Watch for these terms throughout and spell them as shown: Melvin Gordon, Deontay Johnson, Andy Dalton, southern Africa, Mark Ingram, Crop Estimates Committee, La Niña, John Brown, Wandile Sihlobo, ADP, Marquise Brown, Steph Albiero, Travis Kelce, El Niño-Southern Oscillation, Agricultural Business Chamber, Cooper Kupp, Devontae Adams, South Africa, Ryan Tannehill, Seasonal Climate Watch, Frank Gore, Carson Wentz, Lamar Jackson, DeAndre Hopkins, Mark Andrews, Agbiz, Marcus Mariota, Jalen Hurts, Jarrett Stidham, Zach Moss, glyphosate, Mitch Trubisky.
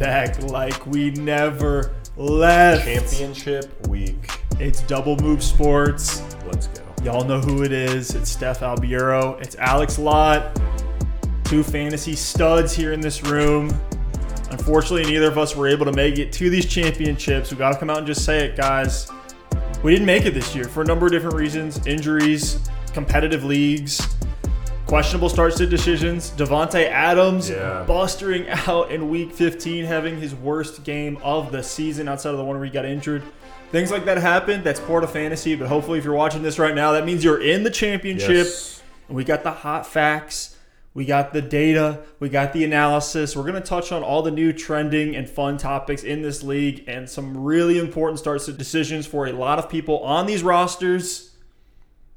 back like we never left. Championship week. It's Double Move Sports. Let's go. Y'all know who it is. It's Steph Albiero. It's Alex Lott. Two fantasy studs here in this room. Unfortunately, neither of us were able to make it to these championships. We got to come out and just say it, guys. We didn't make it this year for a number of different reasons. Injuries, competitive leagues, questionable starts to decisions. Devontae Adams bustering out in week 15, having his worst game of the season outside of the one where he got injured. Things like that happen. That's part of fantasy, but hopefully if you're watching this right now, that means you're in the championship. Yes. And we got the hot facts. We got the data. We got the analysis. We're going to touch on all the new trending and fun topics in this league and some really important starts to decisions for a lot of people on these rosters.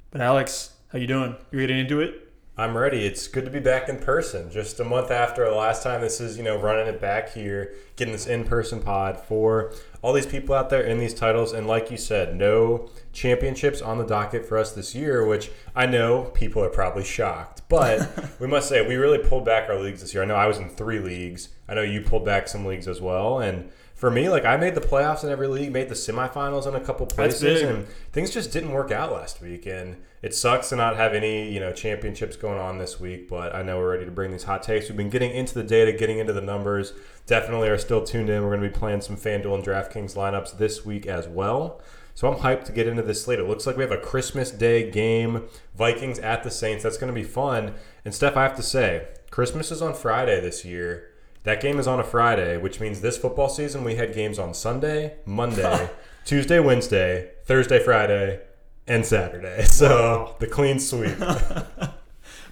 But Alex, how you doing? You're getting into it? I'm ready. It's good to be back in person. Just a month after the last time. This is, running it back here, getting this in-person pod for all these people out there in these titles. And like you said, no championships on the docket for us this year, which I know people are probably shocked. But we must say, we really pulled back our leagues this year. I know I was in 3 leagues. I know you pulled back some leagues as well. And for me, I made the playoffs in every league, made the semifinals in a couple places, and things just didn't work out last week. And it sucks to not have any, championships going on this week, but I know we're ready to bring these hot takes. We've been getting into the data, getting into the numbers. Definitely are still tuned in. We're going to be playing some FanDuel and DraftKings lineups this week as well. So I'm hyped to get into this slate. It looks like we have a Christmas Day game, Vikings at the Saints. That's going to be fun. And Steph, I have to say, Christmas is on Friday this year. That game is on a Friday, which means this football season we had games on Sunday, Monday, Tuesday, Wednesday, Thursday, Friday, and Saturday. So the clean sweep.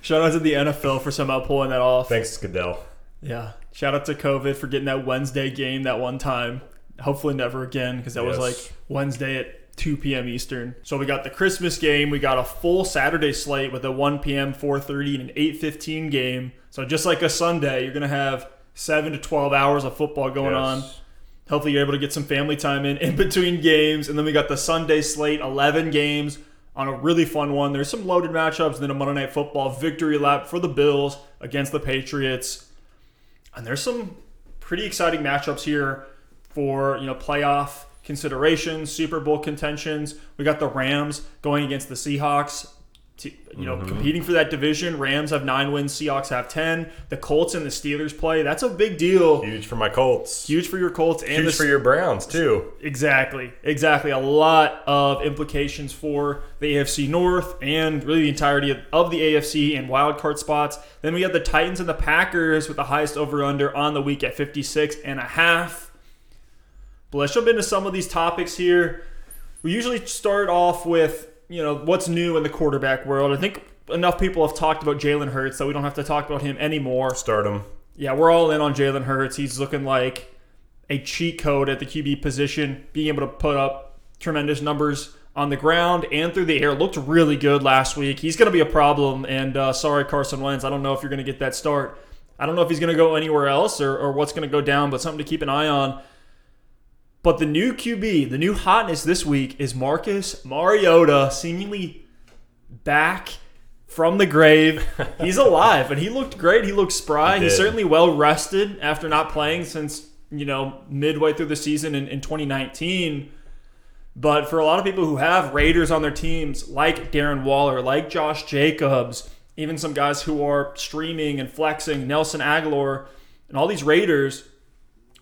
Shout out to the NFL for somehow pulling that off. Thanks, Goodell. Yeah. Shout out to COVID for getting that Wednesday game that one time. Hopefully never again, because that was Wednesday at 2 p.m. Eastern. So we got the Christmas game. We got a full Saturday slate with a 1 p.m., 4:30, and an 8:15 game. So just like a Sunday, you're going to have 7 to 12 hours of football going on. Hopefully you're able to get some family time in between games. And then we got the Sunday slate, 11 games on a really fun one. There's some loaded matchups, and then a Monday Night Football victory lap for the Bills against the Patriots. And there's some pretty exciting matchups here for, playoff considerations, Super Bowl contentions. We got the Rams going against the Seahawks, competing for that division. Rams have 9 wins, Seahawks have 10. The Colts and the Steelers play. That's a big deal. Huge for my Colts. Huge for your Colts. And huge for your Browns, too. Exactly. A lot of implications for the AFC North and really the entirety of the AFC and wildcard spots. Then we have the Titans and the Packers with the highest over-under on the week at 56.5. But let's jump into some of these topics here. We usually start off with what's new in the quarterback world. I think enough people have talked about Jalen Hurts, so we don't have to talk about him anymore. Stardom. Yeah, we're all in on Jalen Hurts. He's looking like a cheat code at the QB position, being able to put up tremendous numbers on the ground and through the air. Looked really good last week. He's going to be a problem, and sorry, Carson Wentz. I don't know if you're going to get that start. I don't know if he's going to go anywhere else or what's going to go down, but something to keep an eye on. But the new QB, the new hotness this week is Marcus Mariota, seemingly back from the grave. He's alive, and he looked great. He looked spry. He's certainly well-rested after not playing since, midway through the season in 2019. But for a lot of people who have Raiders on their teams, like Darren Waller, like Josh Jacobs, even some guys who are streaming and flexing, Nelson Aguilar, and all these Raiders,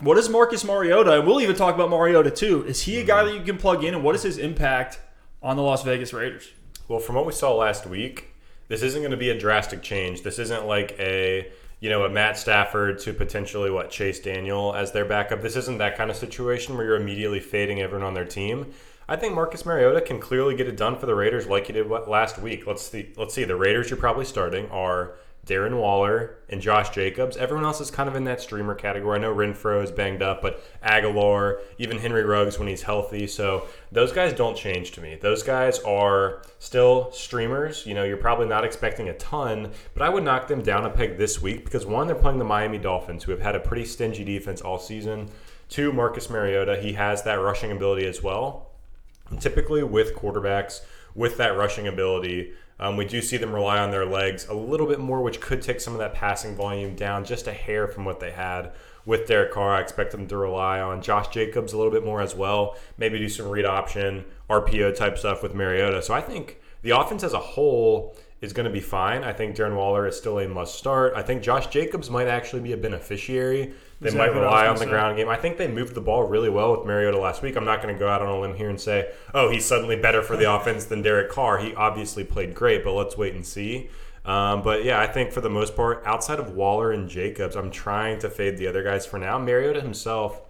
what is Marcus Mariota? And we'll even talk about Mariota too. Is he a guy that you can plug in, and what is his impact on the Las Vegas Raiders? Well, from what we saw last week, this isn't going to be a drastic change. This isn't like a Matt Stafford to potentially Chase Daniel as their backup. This isn't that kind of situation where you're immediately fading everyone on their team. I think Marcus Mariota can clearly get it done for the Raiders like he did last week. Let's see. The Raiders you're probably starting are Darren Waller and Josh Jacobs. Everyone else is kind of in that streamer category. I know Renfrow is banged up, but Aguilar, even Henry Ruggs when he's healthy. So those guys don't change to me. Those guys are still streamers. You're probably not expecting a ton, but I would knock them down a peg this week because, one, they're playing the Miami Dolphins, who have had a pretty stingy defense all season. 2, Marcus Mariota, he has that rushing ability as well. And typically with quarterbacks, with that rushing ability, we do see them rely on their legs a little bit more, which could take some of that passing volume down just a hair from what they had with Derek Carr. I expect him to rely on Josh Jacobs a little bit more as well, maybe do some read option, RPO type stuff with Mariota. So I think the offense as a whole is going to be fine. I think Darren Waller is still a must start. I think Josh Jacobs might actually be a beneficiary. They might rely on the ground game. I think they moved the ball really well with Mariota last week. I'm not going to go out on a limb here and say, oh, he's suddenly better for the offense than Derek Carr. He obviously played great, but let's wait and see. But yeah, I think for the most part, outside of Waller and Jacobs, I'm trying to fade the other guys for now. Mariota himself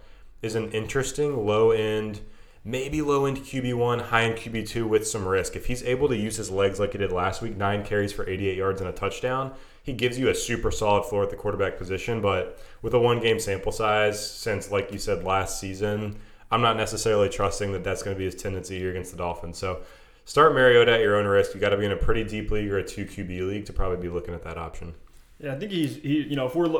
is an interesting low-end, maybe low-end QB1, high-end QB2 with some risk. If he's able to use his legs like he did last week, 9 carries for 88 yards and a touchdown, he gives you a super solid floor at the quarterback position. But with a one-game sample size since, like you said, last season, I'm not necessarily trusting that that's going to be his tendency here against the Dolphins. So start Mariota at your own risk. You got to be in a pretty deep league or a 2QB league to probably be looking at that option. Yeah, I think if we're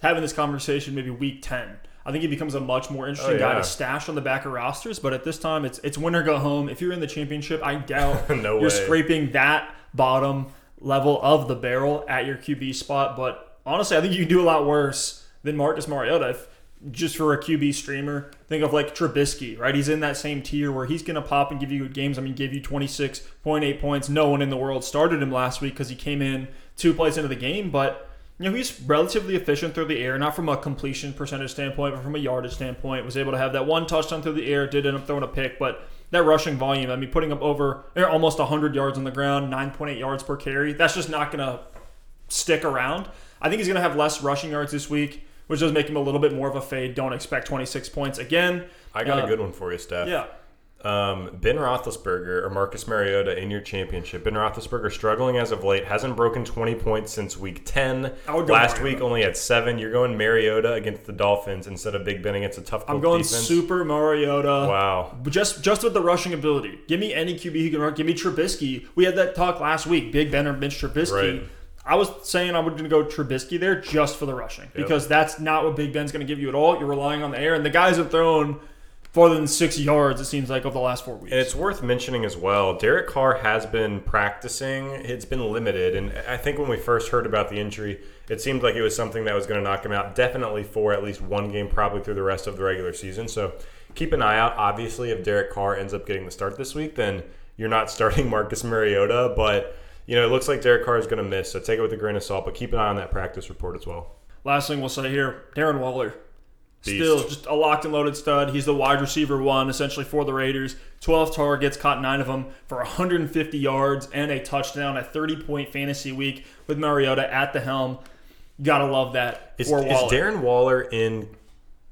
having this conversation maybe week 10, I think he becomes a much more interesting guy to stash on the back of rosters. But at this time, it's win or go home. If you're in the championship, I doubt you're scraping that bottom level of the barrel at your QB spot. But honestly, I think you can do a lot worse than Marcus Mariota. Just for a QB streamer, think of like Trubisky, right? He's in that same tier where he's going to pop and give you good games. I mean, give you 26.8 points. No one in the world started him last week because he came in 2 plays into the game. But, he's relatively efficient through the air, not from a completion percentage standpoint, but from a yardage standpoint. Was able to have that 1 touchdown through the air, did end up throwing a pick. But that rushing volume, I mean, putting up almost 100 yards on the ground, 9.8 yards per carry, that's just not going to stick around. I think he's going to have less rushing yards this week, which does make him a little bit more of a fade. Don't expect 26 points again. I got a good one for you, Steph. Yeah. Ben Roethlisberger or Marcus Mariota in your championship. Ben Roethlisberger struggling as of late. Hasn't broken 20 points since week 10. Last week only had 7. You're going Mariota against the Dolphins instead of Big Ben against a tough defense. I'm going Super Mariota. Wow. Just with the rushing ability. Give me any QB who can run. Give me Trubisky. We had that talk last week. Big Ben or Mitch Trubisky. Right. I was saying I was going to go Trubisky there just for the rushing because that's not what Big Ben's going to give you at all. You're relying on the air, and the guys have thrown farther than 6 yards, it seems like, over the last 4 weeks. And it's worth mentioning as well, Derek Carr has been practicing. It's been limited, and I think when we first heard about the injury, it seemed like it was something that was going to knock him out definitely for at least 1 game, probably through the rest of the regular season. So keep an eye out. Obviously, if Derek Carr ends up getting the start this week, then you're not starting Marcus Mariota, but it looks like Derek Carr is going to miss, so take it with a grain of salt, but keep an eye on that practice report as well. Last thing we'll say here, Darren Waller. Beast. Still just a locked and loaded stud. He's the wide receiver 1, essentially, for the Raiders. 12 targets, caught 9 of them for 150 yards and a touchdown, a 30-point fantasy week with Mariota at the helm. Got to love that for Waller. Is Darren Waller in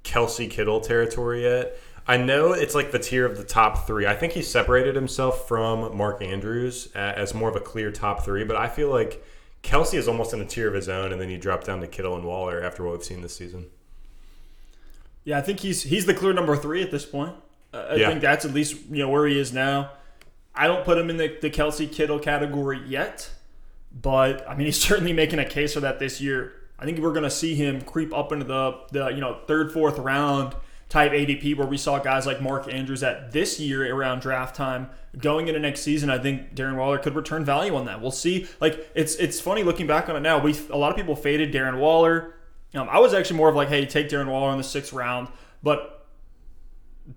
Kelsey Kittle territory yet? I know it's like the tier of the top 3. I think he separated himself from Mark Andrews as more of a clear top 3, but I feel like Kelce is almost in a tier of his own, and then you drop down to Kittle and Waller after what we've seen this season. Yeah, I think he's the clear number 3 at this point. I think that's at least where he is now. I don't put him in the Kelce Kittle category yet, but I mean he's certainly making a case for that this year. I think we're going to see him creep up into the 3rd, 4th round type ADP, where we saw guys like Mark Andrews at this year around draft time. Going into next season, I think Darren Waller could return value on that. We'll see. Like it's funny looking back on it now. A lot of people faded Darren Waller. I was actually more of like, hey, take Darren Waller in the 6th round, but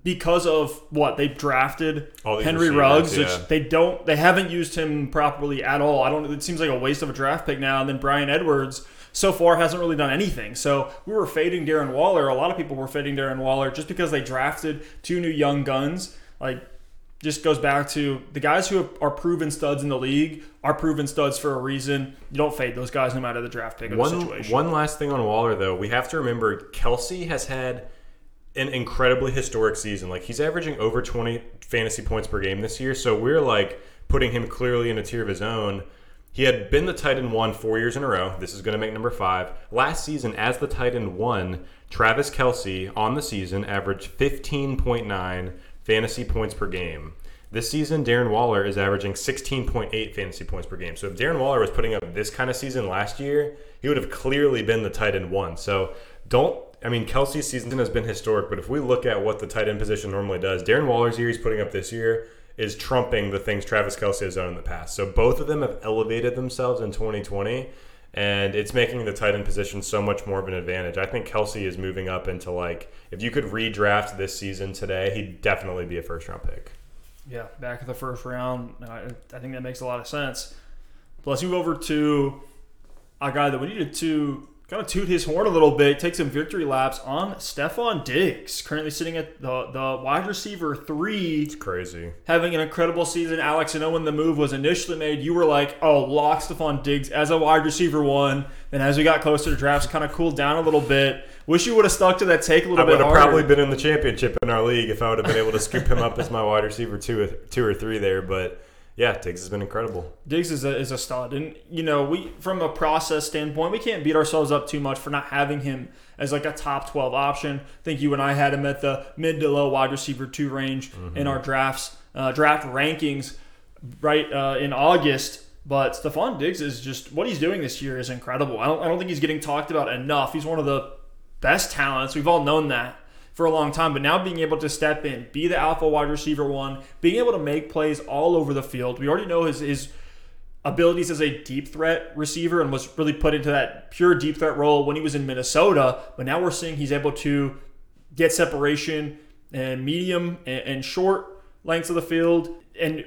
because of what they've drafted, Henry Ruggs, which they haven't used him properly at all. It seems like a waste of a draft pick now. And then Bryan Edwards so far hasn't really done anything. So we were fading Darren Waller. A lot of people were fading Darren Waller just because they drafted 2 new young guns. Like, just goes back to the guys who are proven studs in the league are proven studs for a reason. You don't fade those guys no matter the draft pick or the situation. One last thing on Waller, though. We have to remember Kelce has had an incredibly historic season. Like, he's averaging over 20 fantasy points per game this year. So we're, like, putting him clearly in a tier of his own. He had been the tight end 1 4 years in a row. This is going to make number 5. Last season, as the tight end 1, Travis Kelce on the season averaged 15.9 fantasy points per game. This season, Darren Waller is averaging 16.8 fantasy points per game. So if Darren Waller was putting up this kind of season last year, he would have clearly been the tight end 1. So Kelce's season has been historic, but if we look at what the tight end position normally does, Darren Waller's year he's putting up this year is trumping the things Travis Kelce has done in the past. So both of them have elevated themselves in 2020, And it's making the tight end position so much more of an advantage. I think Kelce is moving up into, like, if you could redraft this season today, he'd definitely be a first-round pick. Yeah, back in the first round. I think that makes a lot of sense. Plus, you move over to a guy that we needed to kind of toot his horn a little bit, take some victory laps on Stephon Diggs, currently sitting at the wide receiver 3. It's crazy. Having an incredible season. Alex, I know when the move was initially made, you were like, oh, lock Stephon Diggs as a wide receiver 1. And as we got closer to drafts, kind of cooled down a little bit. Wish you would have stuck to that take a little bit harder. I would have probably been in the championship in our league if I would have been able to scoop him up as my wide receiver 2 or 3 there. But, yeah, Diggs has been incredible. Diggs is a stud. And, you know, we from a process standpoint, we can't beat ourselves up too much for not having him as, like, a top 12 option. I think you and I had him at the mid to low wide receiver 2 range in our drafts, draft rankings right in August. But Stephon Diggs is just – what he's doing this year is incredible. I don't think he's getting talked about enough. He's one of the best talents. We've all known that for a long time. But now being able to step in, be the alpha wide receiver 1, being able to make plays all over the field. We already know his abilities as a deep threat receiver and was really put into that pure deep threat role when he was in Minnesota. But now we're seeing he's able to get separation and medium and short lengths of the field and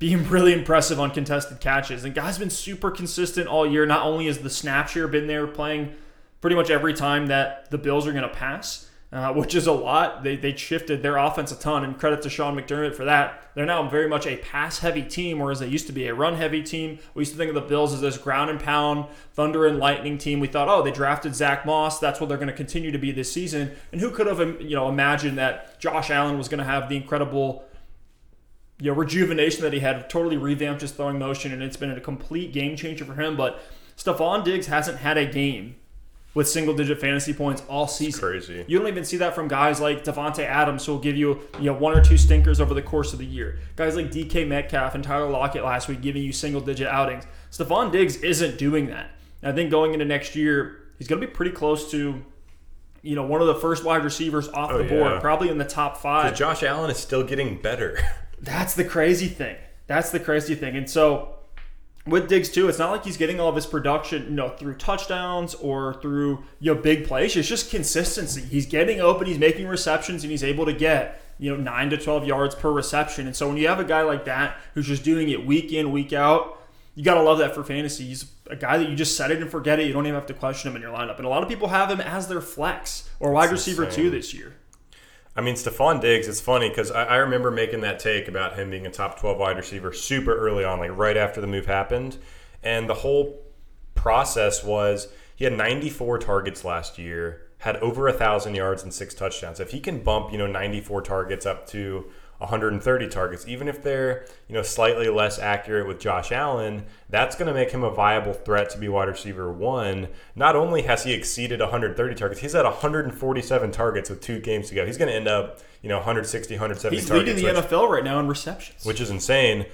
being really impressive on contested catches. And guy's been super consistent all year. Not only has the snap share been there, playing pretty much every time that the Bills are going to pass, which is a lot. They shifted their offense a ton, and credit to Sean McDermott for that. They're now very much a pass-heavy team, whereas they used to be a run-heavy team. We used to think of the Bills as this ground-and-pound, thunder-and-lightning team. We thought, oh, they drafted Zach Moss. That's what they're going to continue to be this season. And who could have imagined that Josh Allen was going to have the incredible rejuvenation that he had, totally revamped his throwing motion, and it's been a complete game changer for him. But Stephon Diggs hasn't had a game with single-digit fantasy points all season. It's crazy. You don't even see that from guys like Devontae Adams, who will give you, 1 or 2 stinkers over the course of the year. Guys like DK Metcalf and Tyler Lockett last week giving you single-digit outings. Stephon Diggs isn't doing that. And I think going into next year, he's going to be pretty close to one of the first wide receivers off the board, probably in the top 5. Josh Allen is still getting better. That's the crazy thing. And so with Diggs, too, it's not like he's getting all of his production, through touchdowns or through big plays. It's just consistency. He's getting open, he's making receptions, and he's able to get, 9 to 12 yards per reception. And so when you have a guy like that who's just doing it week in, week out, you got to love that for fantasy. He's a guy that you just set it and forget it. You don't even have to question him in your lineup. And a lot of people have him as their flex or wide receiver 2 this year. I mean, Stephon Diggs, it's funny because I remember making that take about him being a top 12 wide receiver super early on, like right after the move happened. And the whole process was he had 94 targets last year, had over 1,000 yards and 6 touchdowns. If he can bump, 94 targets up to 130 targets, even if they're, slightly less accurate with Josh Allen, that's going to make him a viable threat to be wide receiver 1. Not only has he exceeded 130 targets, he's at 147 targets with 2 games to go. He's going to end up, 160, 170 targets. He's leading the NFL right now in receptions, which is insane.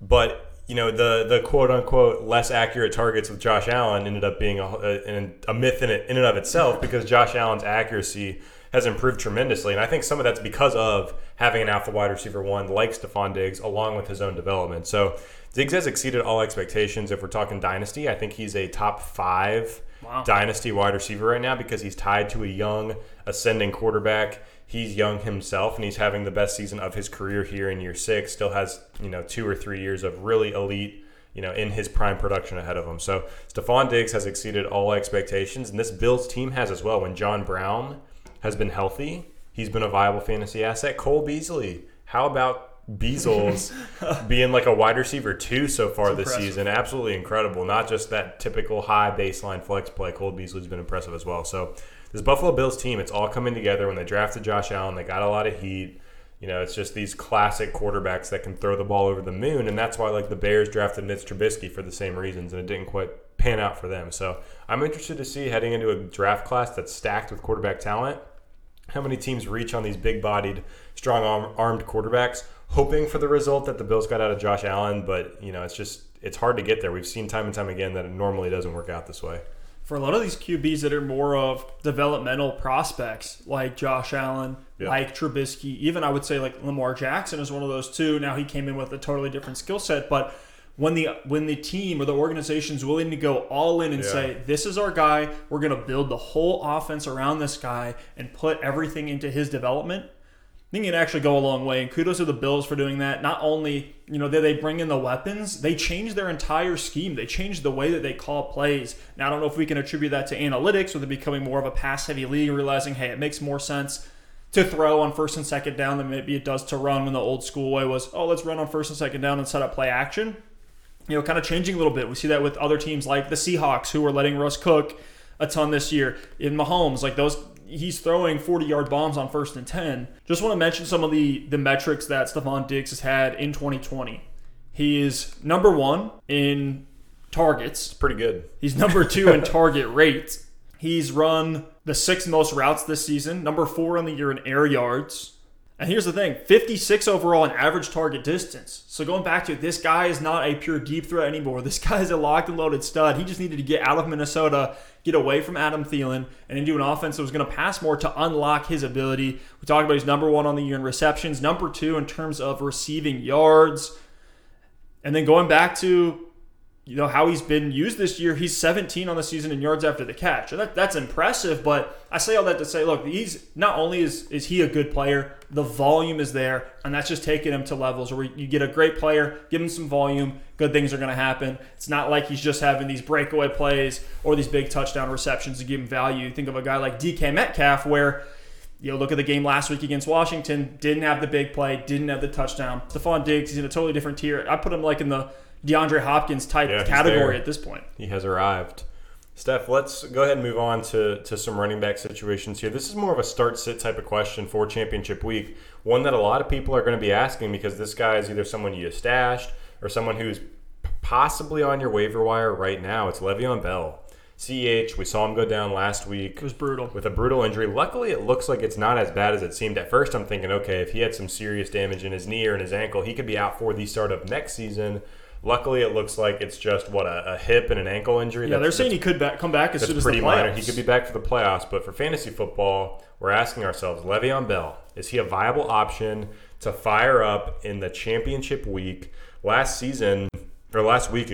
But the quote unquote less accurate targets with Josh Allen ended up being a myth in and of itself because Josh Allen's accuracy has improved tremendously. And I think some of that's because of having an alpha wide receiver 1 like Stephon Diggs along with his own development. So Diggs has exceeded all expectations. If we're talking dynasty, I think he's a top 5 dynasty wide receiver right now because he's tied to a young ascending quarterback. He's young himself, and he's having the best season of his career here in year 6. Still has, 2 or 3 years of really elite in his prime production ahead of him. So Stephon Diggs has exceeded all expectations, and this Bills team has as well. When John Brown has been healthy, he's been a viable fantasy asset. Cole Beasley, how about Beasles being like a wide receiver 2 so far this season? Absolutely incredible. Not just that typical high baseline flex play. Cole Beasley's been impressive as well. So this Buffalo Bills team, it's all coming together. When they drafted Josh Allen, they got a lot of heat. It's just these classic quarterbacks that can throw the ball over the moon, and that's why the Bears drafted Mitch Trubisky for the same reasons, and it didn't quite pan out for them. So I'm interested to see, heading into a draft class that's stacked with quarterback talent, how many teams reach on these big-bodied, strong-armed quarterbacks, hoping for the result that the Bills got out of Josh Allen. But, it's hard to get there. We've seen time and time again that it normally doesn't work out this way. For a lot of these QBs that are more of developmental prospects, like Josh Allen, like Trubisky, even I would say like Lamar Jackson is one of those too. Now he came in with a totally different skill set, but when the team or the organization's willing to go all in and say, this is our guy, we're going to build the whole offense around this guy and put everything into his development, I think it'd actually go a long way. And kudos to the Bills for doing that. Not only, did they bring in the weapons, they changed their entire scheme. They changed the way that they call plays. Now, I don't know if we can attribute that to analytics or they're becoming more of a pass-heavy league, realizing, hey, it makes more sense to throw on first and second down than maybe it does to run, when the old school way was, let's run on first and second down and set up play action. Kind of changing a little bit. We see that with other teams like the Seahawks, who are letting Russ cook a ton this year. In Mahomes, like those... he's throwing 40-yard bombs on first and 10. Just want to mention some of the metrics that Stephon Diggs has had in 2020. He is number 1 in targets. Pretty good. He's number 2 in target rate. He's run the 6th most routes this season, number 4 on the year in air yards. And here's the thing, 56 overall in average target distance. So going back to it, this guy is not a pure deep threat anymore. This guy is a locked and loaded stud. He just needed to get out of Minnesota, get away from Adam Thielen, and into an offense that was going to pass more to unlock his ability. We talked about he's number 1 on the year in receptions, number 2 in terms of receiving yards. And then going back to how he's been used this year, he's 17 on the season in yards after the catch. And that's impressive, but I say all that to say, look, he's not only is he a good player, the volume is there, and that's just taking him to levels where you get a great player, give him some volume, good things are going to happen. It's not like he's just having these breakaway plays or these big touchdown receptions to give him value. Think of a guy like DK Metcalf where, look at the game last week against Washington, didn't have the big play, didn't have the touchdown. Stephon Diggs, he's in a totally different tier. I put him in the DeAndre Hopkins type category at this point. He has arrived. Steph, let's go ahead and move on to some running back situations here. This is more of a start-sit type of question for championship week, one that a lot of people are going to be asking because this guy is either someone you stashed or someone who's possibly on your waiver wire right now. It's Le'Veon Bell. CEH, we saw him go down last week. It was brutal. With a brutal injury. Luckily, it looks like it's not as bad as it seemed. At first, I'm thinking, okay, if he had some serious damage in his knee or in his ankle, he could be out for the start of next season. Luckily, it looks like it's just, a hip and an ankle injury. Yeah, they're saying he could come back as soon as the playoffs. That's pretty minor. He could be back for the playoffs. But for fantasy football, we're asking ourselves, Le'Veon Bell, is he a viable option to fire up in the championship week? Last week,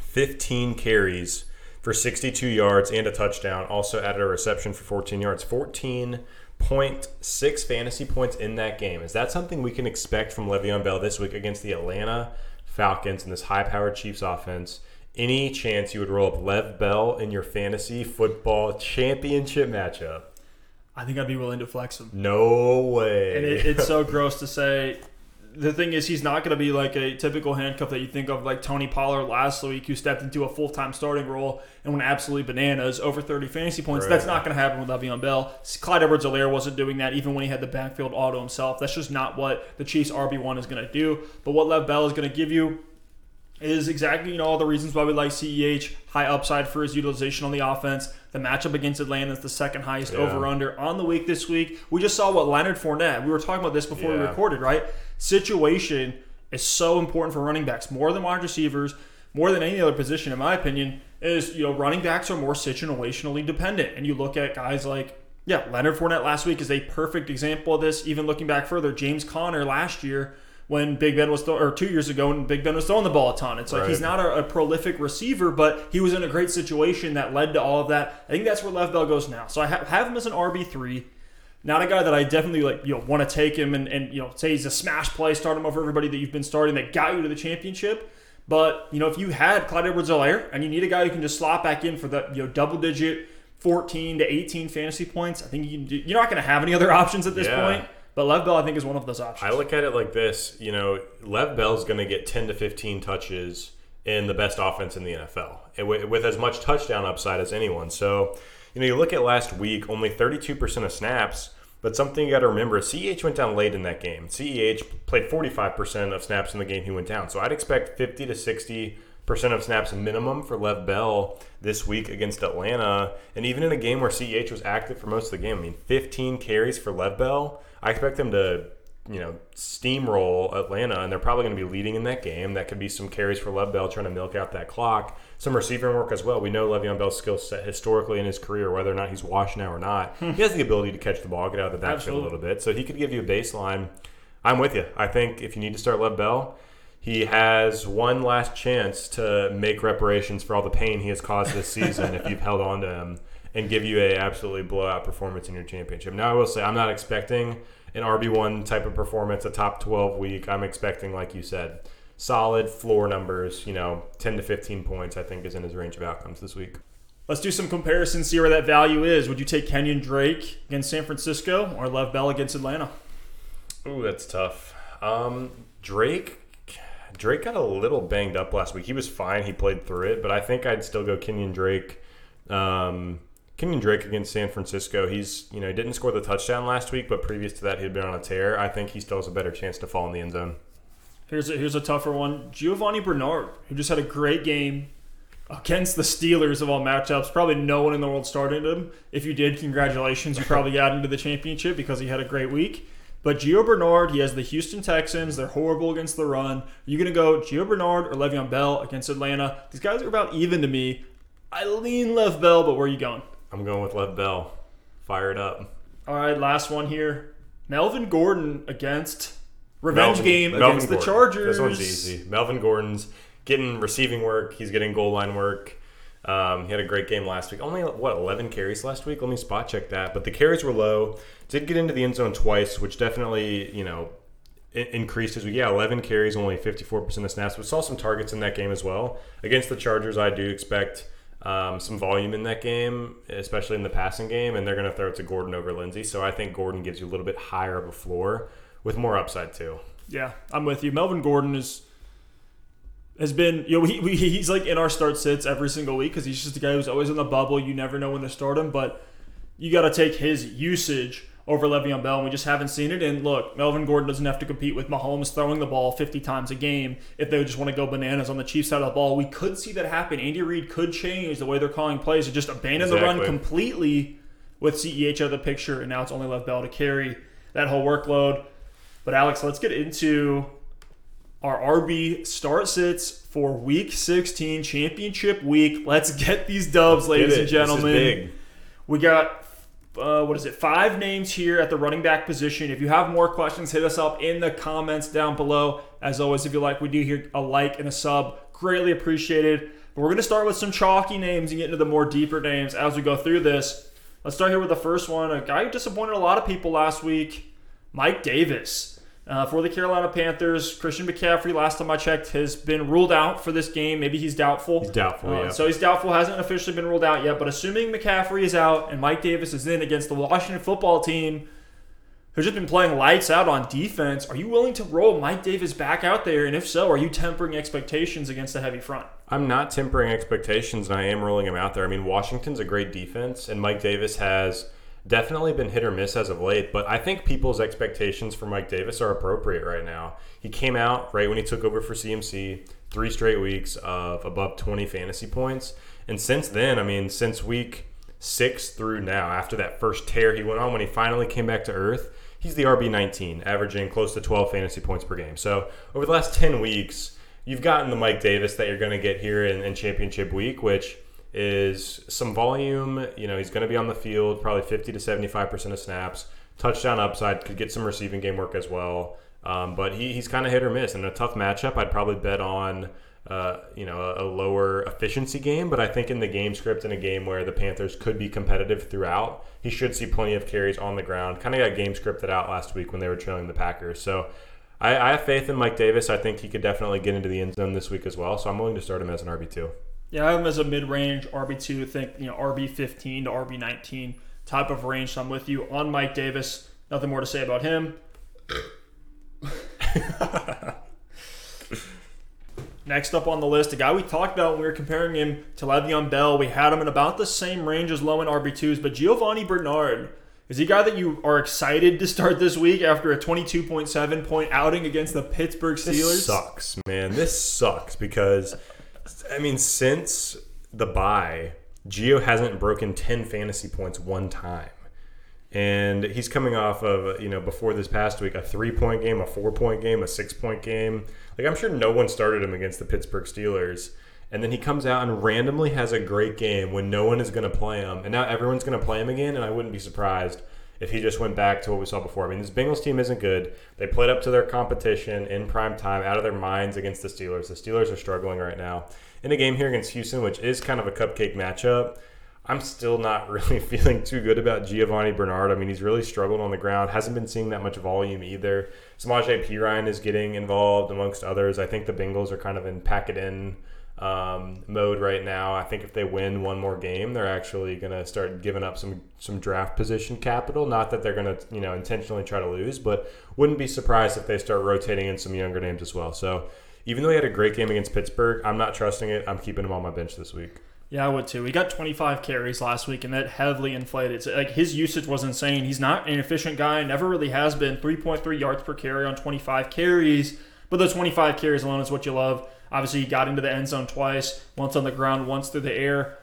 15 carries for 62 yards and a touchdown. Also added a reception for 14 yards. 14.6 fantasy points in that game. Is that something we can expect from Le'Veon Bell this week against the Atlanta Falcons and this high-powered Chiefs offense? Any chance you would roll up Lev Bell in your fantasy football championship matchup? I think I'd be willing to flex him. No way. And it's so gross to say. The thing is, he's not going to be like a typical handcuff that you think of, like Tony Pollard last week, who stepped into a full-time starting role and went absolutely bananas, over 30 fantasy points. Right. That's not going to happen with Le'Veon Bell. Clyde Edwards-Helaire wasn't doing that even when he had the backfield auto himself. That's just not what the Chiefs RB1 is going to do. But what Lev Bell is going to give you is exactly all the reasons why we like CEH. High upside for his utilization on the offense. The matchup against Atlanta is the second highest over-under on the week this week. We just saw what Leonard Fournette, we were talking about this before we recorded, right? Situation is so important for running backs, more than wide receivers, more than any other position, in my opinion, is running backs are more situationally dependent. And you look at guys like, Leonard Fournette last week is a perfect example of this. Even looking back further, James Conner last year, 2 years ago when Big Ben was throwing the ball a ton. It's like he's not a prolific receiver, but he was in a great situation that led to all of that. I think that's where Lev Bell goes now. So I have him as an RB3. Not a guy that I definitely want to take him and say he's a smash play, start him over everybody that you've been starting that got you to the championship. But, if you had Clyde Edwards-Helaire and you need a guy who can just slot back in for the double-digit 14 to 18 fantasy points, I think you're not going to have any other options at this point. But Lev Bell, I think, is one of those options. I look at it like this. Lev Bell's going to get 10 to 15 touches in the best offense in the NFL with as much touchdown upside as anyone. So... you look at last week, only 32% of snaps, but something you got to remember, CEH went down late in that game. CEH played 45% of snaps in the game he went down. So I'd expect 50 to 60% of snaps minimum for Lev Bell this week against Atlanta. And even in a game where CEH was active for most of the game, 15 carries for Lev Bell, I expect him to, steamroll Atlanta, and they're probably going to be leading in that game. That could be some carries for Lev Bell trying to milk out that clock. Some receiving work as well. We know Le'Veon Bell's skill set historically in his career, whether or not he's washed now or not. He has the ability to catch the ball, get out of the backfield a little bit. So he could give you a baseline. I'm with you. I think if you need to start Lev Bell, He has one last chance to make reparations for all the pain he has caused this season if you've held on to him, and give you a absolutely blowout performance in your championship. Now, I will say I'm not expecting an RB1 type of performance, a top 12 week. I'm expecting, like you said, solid floor numbers, 10 to 15 points, I think, is in his range of outcomes this week. Let's do some comparisons, see where that value is. Would you take Kenyon Drake against San Francisco or Le'Veon Bell against Atlanta? Ooh, that's tough. Drake got a little banged up last week. He was fine. He played through it, but I think I'd still go Kenyon Drake. Kenyon Drake against San Francisco. He's, he didn't score the touchdown last week, but previous to that, he had been on a tear. I think he still has a better chance to fall in the end zone. Here's a tougher one. Giovanni Bernard, who just had a great game against the Steelers of all matchups. Probably no one in the world started him. If you did, congratulations. You probably got into the championship because he had a great week. But Gio Bernard, he has the Houston Texans. They're horrible against the run. Are you going to go Gio Bernard or Le'Veon Bell against Atlanta? These guys are about even to me. I lean Le'Veon Bell, but where are you going? I'm going with Lev Bell. Fire it up. All right, last one here. Melvin Gordon against Melvin Gordon against the Chargers. This one's easy. Melvin Gordon's getting receiving work. He's getting goal line work. He had a great game last week. Only, 11 carries last week? Let me spot check that. But the carries were low. Did get into the end zone twice, which definitely, increased his week. Yeah, 11 carries, only 54% of snaps. We saw some targets in that game as well. Against the Chargers, I do expect some volume in that game, especially in the passing game, and they're going to throw it to Gordon over Lindsey. So I think Gordon gives you a little bit higher of a floor with more upside too. Yeah, I'm with you. Melvin Gordon has been, he's like in our start sits every single week because he's just a guy who's always in the bubble. You never know when to start him, but you got to take his usage over Le'Veon Bell, and we just haven't seen it. And look, Melvin Gordon doesn't have to compete with Mahomes throwing the ball 50 times a game if they just want to go bananas on the Chiefs side of the ball. We could see that happen. Andy Reid could change the way they're calling plays to just abandon the run completely with CEH out of the picture, and now it's only Le'Veon Bell to carry that whole workload. But Alex, let's get into our RB start sits for Week 16 Championship Week. Let's get these dubs, ladies and gentlemen. This is big. We got 5 names here at the running back position. If you have more questions, hit us up in the comments down below. As always, if you like, we do hear a like and a sub. Greatly appreciated. But we're going to start with some chalky names and get into the more deeper names as we go through this. Let's start here with the first one. A guy who disappointed a lot of people last week, Mike Davis. For the Carolina Panthers, Christian McCaffrey, last time I checked, has been ruled out for this game. Maybe he's doubtful. He's doubtful, yeah. So he's doubtful, hasn't officially been ruled out yet. But assuming McCaffrey is out and Mike Davis is in against the Washington football team, who's just been playing lights out on defense, are you willing to roll Mike Davis back out there? And if so, are you tempering expectations against a heavy front? I'm not tempering expectations, and I am rolling him out there. I mean, Washington's a great defense, and Mike Davis has definitely been hit or miss as of late, but I think people's expectations for Mike Davis are appropriate right now. He came out right when he took over for CMC, 3 straight weeks of above 20 fantasy points. And since then, I mean, since week 6 through now, after that first tear he went on when he finally came back to earth, he's the RB19, averaging close to 12 fantasy points per game. So over the last 10 weeks, you've gotten the Mike Davis that you're going to get here in Championship Week, which is some volume. He's going to be on the field probably 50 to 75% of snaps. Touchdown upside, could get some receiving game work as well. But he's kind of hit or miss. In a tough matchup, I'd probably bet on a lower efficiency game. But I think in the game script, in a game where the Panthers could be competitive throughout, he should see plenty of carries on the ground. Kind of got game scripted out last week when they were trailing the Packers. So I have faith in Mike Davis. I think he could definitely get into the end zone this week as well. So I'm willing to start him as an RB2. Yeah, I have him as a mid-range RB2, think RB15 to RB19 type of range. So I'm with you on Mike Davis. Nothing more to say about him. Next up on the list, a guy we talked about when we were comparing him to Le'Veon Bell. We had him in about the same range as low in RB2s, but Giovanni Bernard. Is he a guy that you are excited to start this week after a 22.7 point outing against the Pittsburgh Steelers? This sucks, man. This sucks because I mean, since the bye, Gio hasn't broken 10 fantasy points one time. And he's coming off of, before this past week, a 3-point game, a 4-point game, a 6-point game. Like, I'm sure no one started him against the Pittsburgh Steelers. And then he comes out and randomly has a great game when no one is going to play him. And now everyone's going to play him again, and I wouldn't be surprised if he just went back to what we saw before. I mean, this Bengals team isn't good. They played up to their competition in prime time, out of their minds against the Steelers. The Steelers are struggling right now. In a game here against Houston, which is kind of a cupcake matchup, I'm still not really feeling too good about Giovanni Bernard. I mean, he's really struggled on the ground. Hasn't been seeing that much volume either. Samaje Perine is getting involved, amongst others. I think the Bengals are kind of in pack-it-in mode right now. I think if they win one more game, they're actually going to start giving up some draft position capital. Not that they're going to, you know, intentionally try to lose, but wouldn't be surprised if they start rotating in some younger names as well. So even though he had a great game against Pittsburgh, I'm not trusting it. I'm keeping him on my bench this week. Yeah, I would too. He got 25 carries last week, and that heavily inflated. So, like, his usage was insane. He's not an efficient guy, never really has been. 3.3 yards per carry on 25 carries. But those 25 carries alone is what you love. Obviously, he got into the end zone twice, once on the ground, once through the air.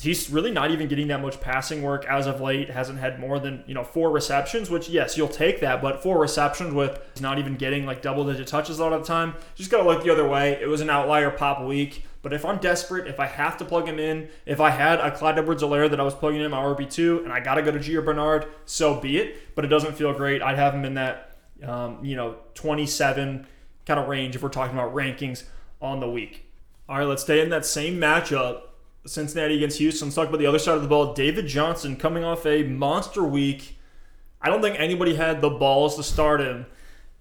He's really not even getting that much passing work as of late. Hasn't had more than, you know, 4 receptions, which, yes, you'll take that. But 4 receptions with he's not even getting, like, double-digit touches a lot of the time. Just got to look the other way. It was an outlier pop week. But if I'm desperate, if I have to plug him in, if I had a Clyde Edwards-Helaire that I was plugging in my RB2 and I got to go to Gio Bernard, so be it. But it doesn't feel great. I'd have him in that, 27 kind of range if we're talking about rankings on the week. All right, let's stay in that same matchup, Cincinnati against Houston. Let's talk about the other side of the ball. David Johnson coming off a monster week. I don't think anybody had the balls to start him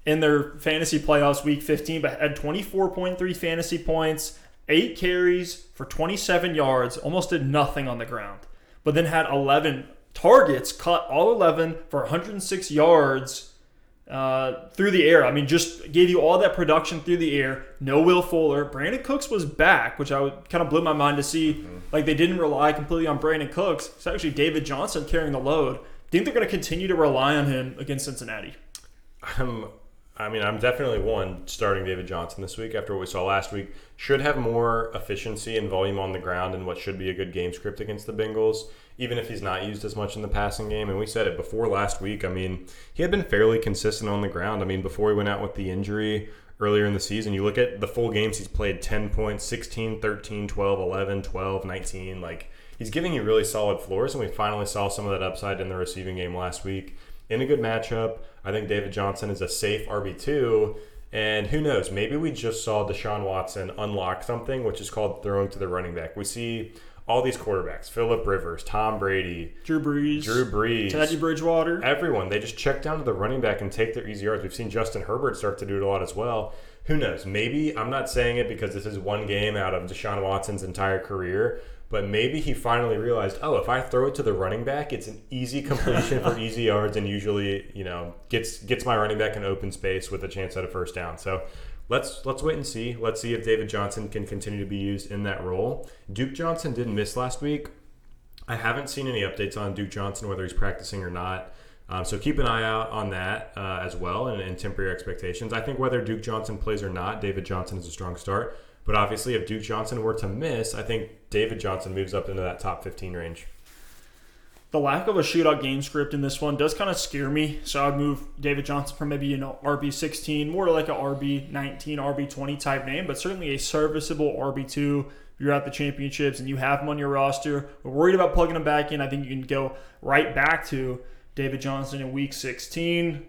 in their fantasy playoffs week 15, but had 24.3 fantasy points. 8 carries for 27 yards, almost did nothing on the ground, but then had 11 targets, caught all 11 for 106 yards through the air. I mean, just gave you all that production through the air. No Will Fuller. Brandon Cooks was back, which kind of blew my mind to see. Like, they didn't rely completely on Brandon Cooks. It's actually David Johnson carrying the load. Do you think they're going to continue to rely on him against Cincinnati? I'm definitely starting David Johnson this week after what we saw last week. Should have more efficiency and volume on the ground in what should be a good game script against the Bengals, even if he's not used as much in the passing game. And we said it before last week. I mean, he had been fairly consistent on the ground. I mean, before he went out with the injury earlier in the season, you look at the full games, he's played 10 points, 16, 13, 12, 11, 12, 19. Like, he's giving you really solid floors, and we finally saw some of that upside in the receiving game last week. In a good matchup, I think David Johnson is a safe RB2, and who knows, maybe we just saw Deshaun Watson unlock something, which is called throwing to the running back. We see all these quarterbacks, Phillip Rivers, Tom Brady, Drew Brees, Teddy Bridgewater, everyone, they just check down to the running back and take their easy yards. We've seen Justin Herbert start to do it a lot as well. Who knows, maybe, I'm not saying it because this is one game out of Deshaun Watson's entire career, but maybe he finally realized, oh, if I throw it to the running back, it's an easy completion for easy yards and usually, gets my running back in open space with a chance at a first down. So let's wait and see. Let's see if David Johnson can continue to be used in that role. Duke Johnson didn't miss last week. I haven't seen any updates on Duke Johnson, whether he's practicing or not. So keep an eye out on that as well and temper your expectations. I think whether Duke Johnson plays or not, David Johnson is a strong start. But obviously, if Duke Johnson were to miss, I think David Johnson moves up into that top 15 range. The lack of a shootout game script in this one does kind of scare me. So I'd move David Johnson from maybe RB16, more like a RB19, RB20 type name, but certainly a serviceable RB2. If you're at the championships and you have him on your roster, we're worried about plugging him back in. I think you can go right back to David Johnson in week 16.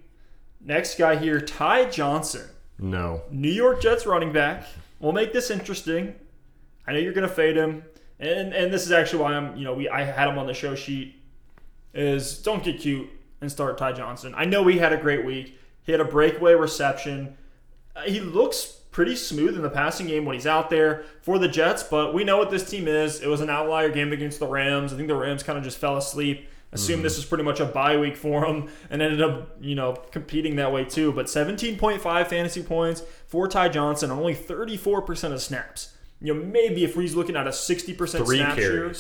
Next guy here, Ty Johnson. No. New York Jets running back. We'll make this interesting. I know you're going to fade him. And this is actually why I had him on the show sheet, is don't get cute and start Ty Johnson. I know he had a great week. He had a breakaway reception. He looks pretty smooth in the passing game when he's out there for the Jets, but we know what this team is. It was an outlier game against the Rams. I think the Rams kind of just fell asleep. Assume this was pretty much a bye week for him and ended up, competing that way too. But 17.5 fantasy points for Ty Johnson, only 34% of snaps. Maybe if he's looking at a 60% snap share.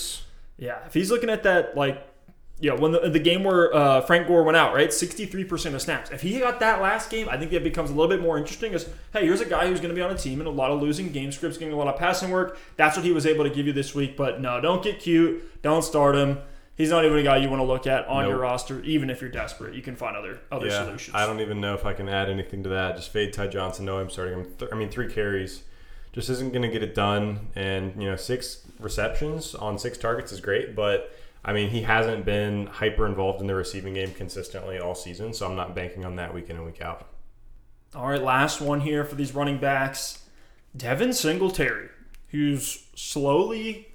Yeah, if he's looking at that, when the game where Frank Gore went out, right, 63% of snaps. If he got that last game, I think that becomes a little bit more interesting as, hey, here's a guy who's going to be on a team in a lot of losing game scripts, getting a lot of passing work. That's what he was able to give you this week. But no, don't get cute. Don't start him. He's not even a guy you want to look at on your roster, even if you're desperate. You can find other solutions. I don't even know if I can add anything to that. Just fade Ty Johnson. No, I'm starting him. 3 carries just isn't going to get it done. And, 6 receptions on 6 targets is great. But I mean, he hasn't been hyper involved in the receiving game consistently all season, so I'm not banking on that week in and week out. All right, last one here for these running backs. Devin Singletary, who's slowly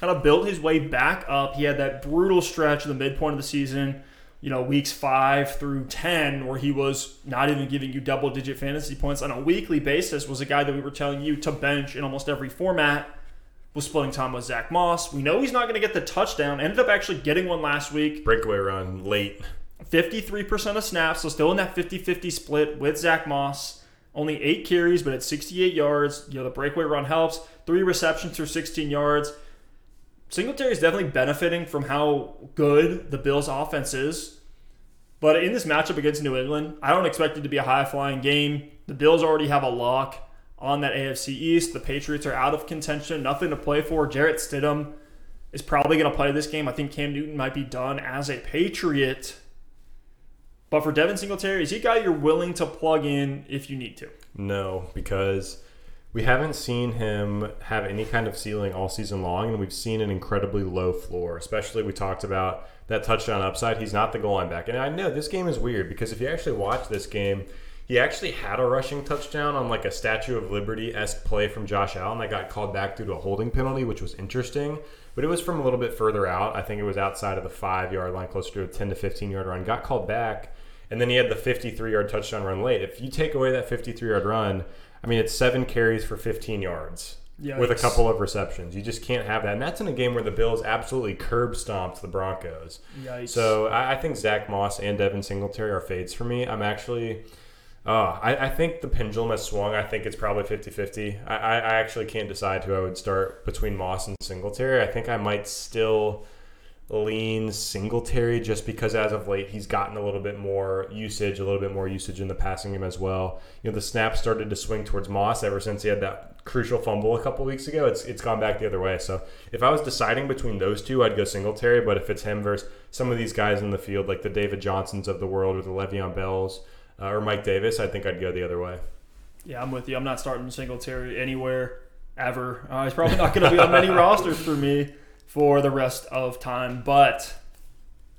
kind of built his way back up. He had that brutal stretch in the midpoint of the season, you know, weeks 5 through 10, where he was not even giving you double-digit fantasy points on a weekly basis, was a guy that we were telling you to bench in almost every format, was splitting time with Zach Moss. We know he's not going to get the touchdown. Ended up actually getting one last week. Breakaway run late. 53% of snaps, so still in that 50-50 split with Zach Moss. Only 8 carries, but at 68 yards. You know, the breakaway run helps. 3 receptions for 16 yards. Singletary is definitely benefiting from how good the Bills' offense is. But in this matchup against New England, I don't expect it to be a high-flying game. The Bills already have a lock on that AFC East. The Patriots are out of contention. Nothing to play for. Jarrett Stidham is probably going to play this game. I think Cam Newton might be done as a Patriot. But for Devin Singletary, is he a guy you're willing to plug in if you need to? No, because we haven't seen him have any kind of ceiling all season long, and we've seen an incredibly low floor, especially we talked about that touchdown upside. He's not the goal line back. And I know this game is weird because if you actually watch this game, he actually had a rushing touchdown on like a Statue of Liberty-esque play from Josh Allen that got called back due to a holding penalty, which was interesting. But it was from a little bit further out. I think it was outside of the 5-yard line, closer to a 10 to 15-yard run. Got called back, and then he had the 53-yard touchdown run late. If you take away that 53-yard run, I mean, it's 7 carries for 15 yards with a couple of receptions. You just can't have that. And that's in a game where the Bills absolutely curb-stomped the Broncos. Yikes. So I think Zach Moss and Devin Singletary are fades for me. I'm actually I think the pendulum has swung. I think it's probably 50-50. I actually can't decide who I would start between Moss and Singletary. I think I might still lean Singletary just because as of late he's gotten a little bit more usage in the passing game as well. You know, the snaps started to swing towards Moss ever since he had that crucial fumble a couple weeks ago. It's gone back the other way. So if I was deciding between those two, I'd go Singletary. But if it's him versus some of these guys in the field, like the David Johnsons of the world or the Le'Veon Bells or Mike Davis, I think I'd go the other way. Yeah, I'm with you. I'm not starting Singletary anywhere ever. He's probably not going to be on many rosters for me for the rest of time. But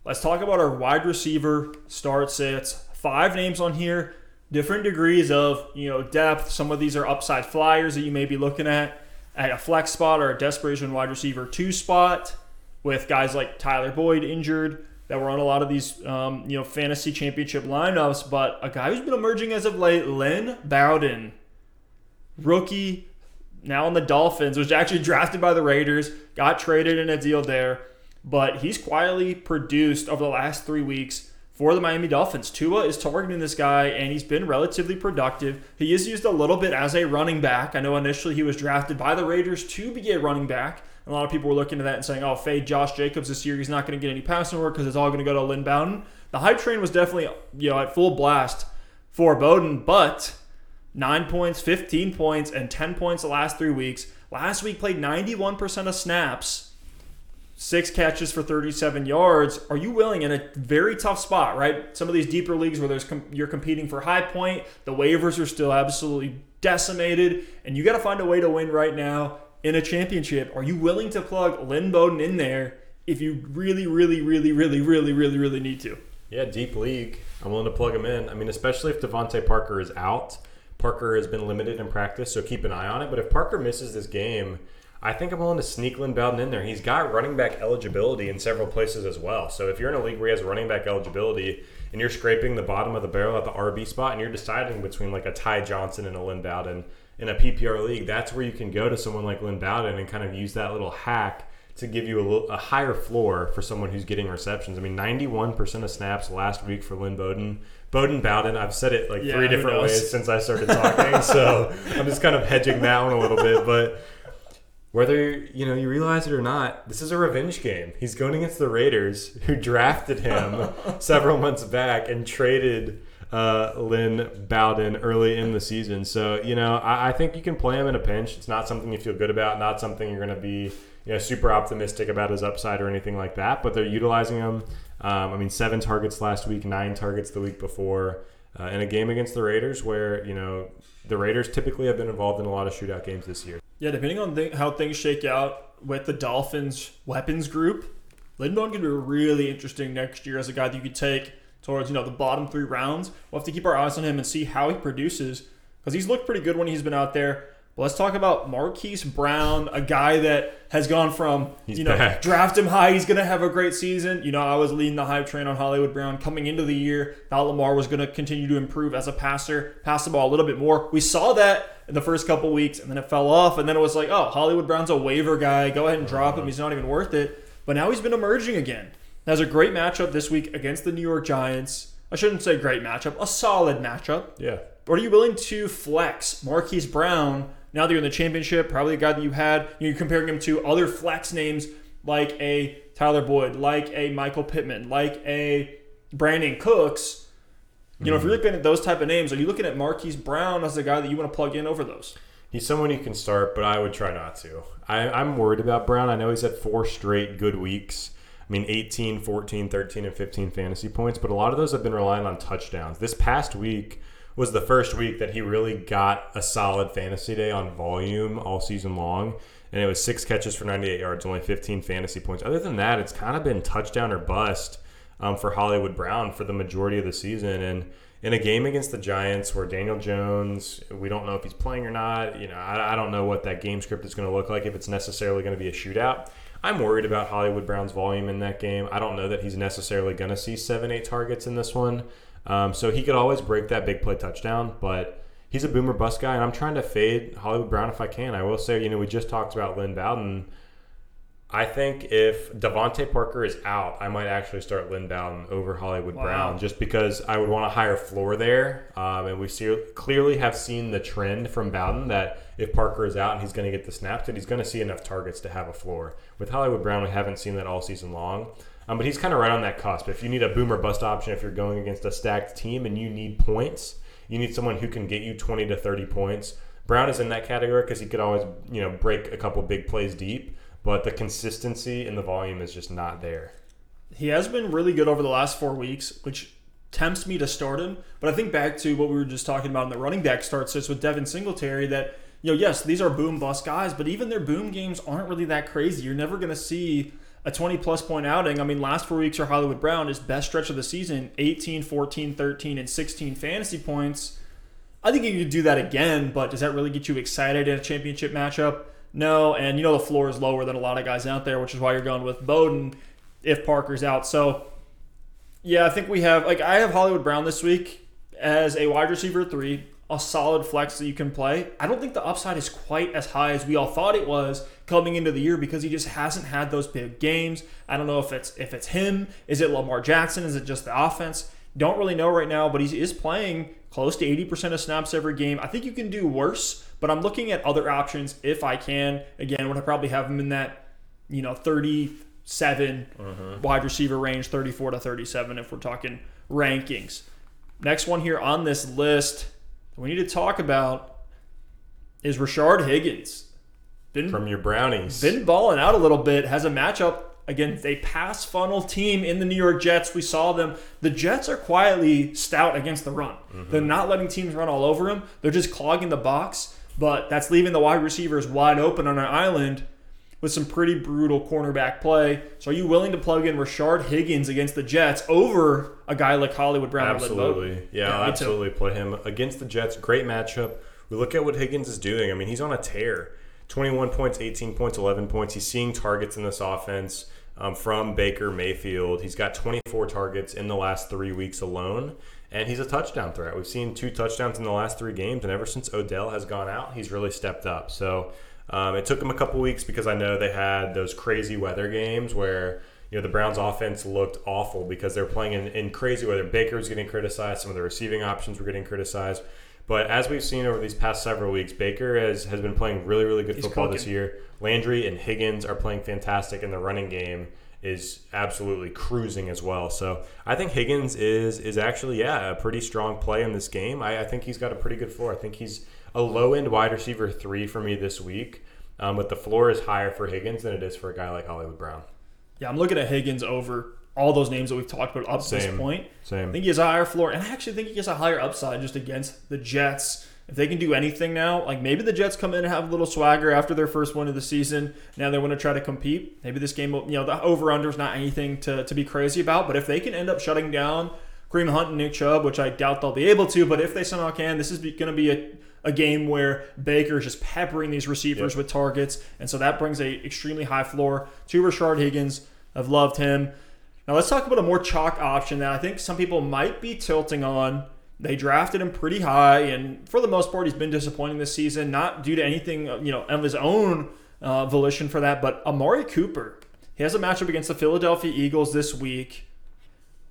let's talk about our wide receiver start sets. 5 names on here, different degrees of, you know, depth. Some of these are upside flyers that you may be looking at a flex spot or a desperation wide receiver 2 spot with guys like Tyler Boyd injured that were on a lot of these, you know, fantasy championship lineups. But a guy who's been emerging as of late, Lynn Bowden, rookie, now on the Dolphins, was actually drafted by the Raiders, got traded in a deal there, but he's quietly produced over the last 3 weeks for the Miami Dolphins. Tua is targeting this guy, and he's been relatively productive. He is used a little bit as a running back. I know initially he was drafted by the Raiders to be a running back. A lot of people were looking at that and saying, oh, fade Josh Jacobs this year. He's not going to get any passing work because it's all going to go to Lynn Bowden. The hype train was definitely, you know, at full blast for Bowden, but 9 points, 15 points, and 10 points the last 3 weeks. Last week played 91% of snaps, 6 catches for 37 yards. Are you willing in a very tough spot, right? Some of these deeper leagues where there's you're competing for high point, the waivers are still absolutely decimated, and you got to find a way to win right now in a championship. Are you willing to plug Lynn Bowden in there if you really need to? Yeah, deep league. I'm willing to plug him in. I mean, especially if Devontae Parker is out. Parker has been limited in practice, so keep an eye on it. But if Parker misses this game, I think I'm willing to sneak Lynn Bowden in there. He's got running back eligibility in several places as well. So if you're in a league where he has running back eligibility and you're scraping the bottom of the barrel at the RB spot and you're deciding between like a Ty Johnson and a Lynn Bowden in a PPR league, that's where you can go to someone like Lynn Bowden and kind of use that little hack to give you a higher floor for someone who's getting receptions. I mean, 91% of snaps last week for Lynn Bowden. I've said it like 3 different ways since I started talking, so I'm just kind of hedging that one a little bit. But whether you realize it or not, this is a revenge game. He's going against the Raiders, who drafted him several months back and traded Lynn Bowden early in the season. So, I think you can play him in a pinch. It's not something you feel good about, not something you're going to be super optimistic about his upside or anything like that, but they're utilizing him. 7 targets last week, 9 targets the week before, in a game against the Raiders where, the Raiders typically have been involved in a lot of shootout games this year. Yeah, depending on how things shake out with the Dolphins' weapons group, Lynn Bowden could be really interesting next year as a guy that you could take towards, you know, the bottom three rounds. We'll have to keep our eyes on him and see how he produces, because he's looked pretty good when he's been out there. But let's talk about Marquise Brown, a guy that has gone from, draft him high, he's going to have a great season. You know, I was leading the hype train on Hollywood Brown coming into the year. Now Lamar was going to continue to improve as a passer, pass the ball a little bit more. We saw that in the first couple weeks, and then it fell off. And then it was like, oh, Hollywood Brown's a waiver guy. Go ahead and drop him. He's not even worth it. But now he's been emerging again. That's a great matchup this week against the New York Giants. I shouldn't say great matchup, a solid matchup. Yeah. Are you willing to flex Marquise Brown now that you're in the championship? Probably a guy that you had. You're comparing him to other flex names like a Tyler Boyd, like a Michael Pittman, like a Brandon Cooks. You know, if you're looking at those type of names, are you looking at Marquise Brown as the guy that you want to plug in over those? He's someone you can start, but I would try not to. I'm worried about Brown. I know he's had four straight good weeks. I mean, 18, 14, 13, and 15 fantasy points, but a lot of those have been relying on touchdowns. This past week was the first week that he really got a solid fantasy day on volume all season long, and it was 6 catches for 98 yards, only 15 fantasy points. Other than that, it's kind of been touchdown or bust for Hollywood Brown for the majority of the season, and in a game against the Giants where Daniel Jones, we don't know if he's playing or not. You know, I don't know what that game script is going to look like, if it's necessarily going to be a shootout. I'm worried about Hollywood Brown's volume in that game. I don't know that he's necessarily going to see 7-8 targets in this one. So he could always break that big play touchdown, but he's a boom or bust guy, and I'm trying to fade Hollywood Brown if I can. I will say, you know, we just talked about Lynn Bowden. I think if Devontae Parker is out, I might actually start Lynn Bowden over Hollywood Brown just because I would want a higher floor there. And we clearly have seen the trend from Bowden that if Parker is out and he's going to get the snaps, that he's going to see enough targets to have a floor. With Hollywood Brown, we haven't seen that all season long. But he's kind of right on that cusp. If you need a boom or bust option, if you're going against a stacked team and you need points, you need someone who can get you 20 to 30 points. Brown is in that category because he could always, you know, break a couple big plays deep. But the consistency and the volume is just not there. He has been really good over the last 4 weeks, which tempts me to start him. But I think back to what we were just talking about in the running back starts with Devin Singletary that, you know, yes, these are boom bust guys, but even their boom games aren't really that crazy. You're never going to see a 20-plus point outing. I mean, last 4 weeks for Hollywood Brown, his best stretch of the season, 18, 14, 13, and 16 fantasy points. I think you could do that again, but does that really get you excited in a championship matchup? No, and you know the floor is lower than a lot of guys out there, which is why you're going with Bowden if Parker's out. So, yeah, I think we have, like, I have Hollywood Brown this week as a wide receiver 3, a solid flex that you can play. I don't think the upside is quite as high as we all thought it was coming into the year because he just hasn't had those big games. I don't know if it's him. Is it Lamar Jackson? Is it just the offense? Don't really know right now, but he is playing close to 80% of snaps every game. I think you can do worse, but I'm looking at other options if I can. Again, would I probably have him in that, 37 wide receiver range, 34 to 37 if we're talking rankings. Next one here on this list that we need to talk about is Rashard Higgins. From your Brownies. Been balling out a little bit. Has a matchup against a pass funnel team in the New York Jets. We saw them. The Jets are quietly stout against the run. Mm-hmm. They're not letting teams run all over them. They're just clogging the box. But that's leaving the wide receivers wide open on an island with some pretty brutal cornerback play. So are you willing to plug in Rashard Higgins against the Jets over a guy like Hollywood Brown? Absolutely. Yeah, I'll absolutely play him against the Jets. Great matchup. We look at what Higgins is doing. I mean, he's on a tear. 21 points, 18 points, 11 points. He's seeing targets in this offense from Baker Mayfield. He's got 24 targets in the last 3 weeks alone, and he's a touchdown threat. We've seen 2 touchdowns in the last 3 games, and ever since Odell has gone out, he's really stepped up. So it took him a couple weeks because I know they had those crazy weather games where the Browns offense looked awful because they were playing in crazy weather. Baker was getting criticized. Some of the receiving options were getting criticized. But as we've seen over these past several weeks, Baker has been playing really, really good football this year. Landry and Higgins are playing fantastic, and the running game is absolutely cruising as well. So I think Higgins is actually, a pretty strong play in this game. I think he's got a pretty good floor. I think he's a low-end wide receiver 3 for me this week, but the floor is higher for Higgins than it is for a guy like Hollywood Brown. Yeah, I'm looking at Higgins over all those names that we've talked about up to this point. I think he has a higher floor, and I actually think he has a higher upside just against the Jets. If they can do anything now, like maybe the Jets come in and have a little swagger after their first win of the season. Now they want to try to compete. Maybe this game, the over-under is not anything to be crazy about. But if they can end up shutting down Kareem Hunt and Nick Chubb, which I doubt they'll be able to, but if they somehow can, this is going to be a game where Baker is just peppering these receivers with targets. And so that brings a extremely high floor to Rashard Higgins. I've loved him. Now let's talk about a more chalk option that I think some people might be tilting on. They drafted him pretty high, and for the most part, he's been disappointing this season, not due to anything of his own volition for that, but Amari Cooper. He has a matchup against the Philadelphia Eagles this week.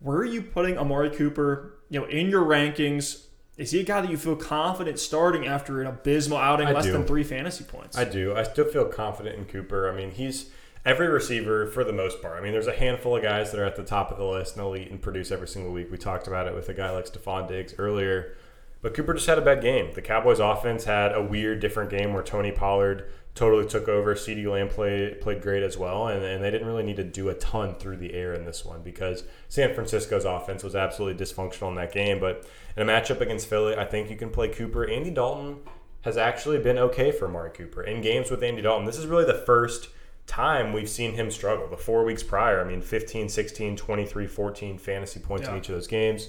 Where are you putting Amari Cooper in your rankings? Is he a guy that you feel confident starting after an abysmal outing, than 3 fantasy points? I do. I still feel confident in Cooper. I mean, he's every receiver for the most part. I mean, there's a handful of guys that are at the top of the list and they'll eat and produce every single week. We talked about it with a guy like Stephon Diggs earlier. But Cooper just had a bad game. The Cowboys offense had a weird, different game where Tony Pollard totally took over. CeeDee Lamb played great as well, and they didn't really need to do a ton through the air in this one because San Francisco's offense was absolutely dysfunctional in that game. But in a matchup against Philly, I think you can play Cooper. Andy Dalton has actually been okay for Amari Cooper. In games with Andy Dalton, this is really the first time we've seen him struggle. The 4 weeks prior, I mean, 15, 16, 23, 14 fantasy points in each of those games.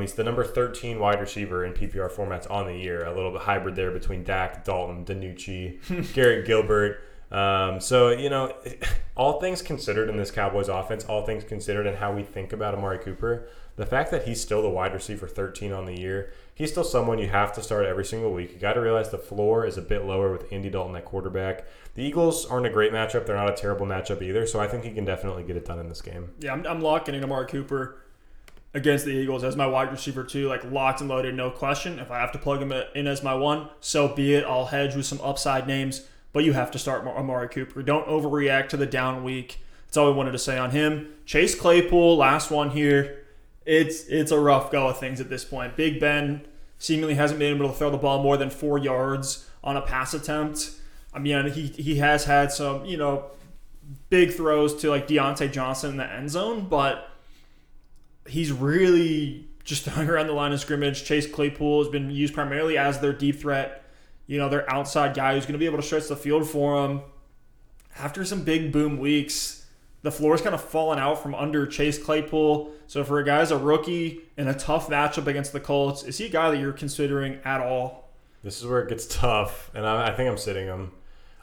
He's the number 13 wide receiver in PPR formats on the year. A little bit hybrid there between Dak, Dalton, DiNucci, Garrett Gilbert. All things considered in this Cowboys offense, all things considered and how we think about Amari Cooper, the fact that he's still the wide receiver 13 on the year, he's still someone you have to start every single week. You got to realize the floor is a bit lower with Andy Dalton at quarterback. The Eagles aren't a great matchup. They're not a terrible matchup either, so I think he can definitely get it done in this game. Yeah, I'm locking in Amari Cooper against the Eagles as my wide receiver too, like locked and loaded, no question. If I have to plug him in as my one, so be it. I'll hedge with some upside names, but you have to start Amari Cooper. Don't overreact to the down week. That's all we wanted to say on him. Chase Claypool, last one here. It's a rough go of things at this point. Big Ben seemingly hasn't been able to throw the ball more than 4 yards on a pass attempt. I mean, he has had some, big throws to like Deontay Johnson in the end zone, but he's really just hung around the line of scrimmage. Chase Claypool has been used primarily as their deep threat, their outside guy who's going to be able to stretch the field for him. After some big boom weeks, the floor's kind of fallen out from under Chase Claypool. So for a guy as a rookie in a tough matchup against the Colts, is he a guy that you're considering at all? This is where it gets tough, and I think I'm sitting him.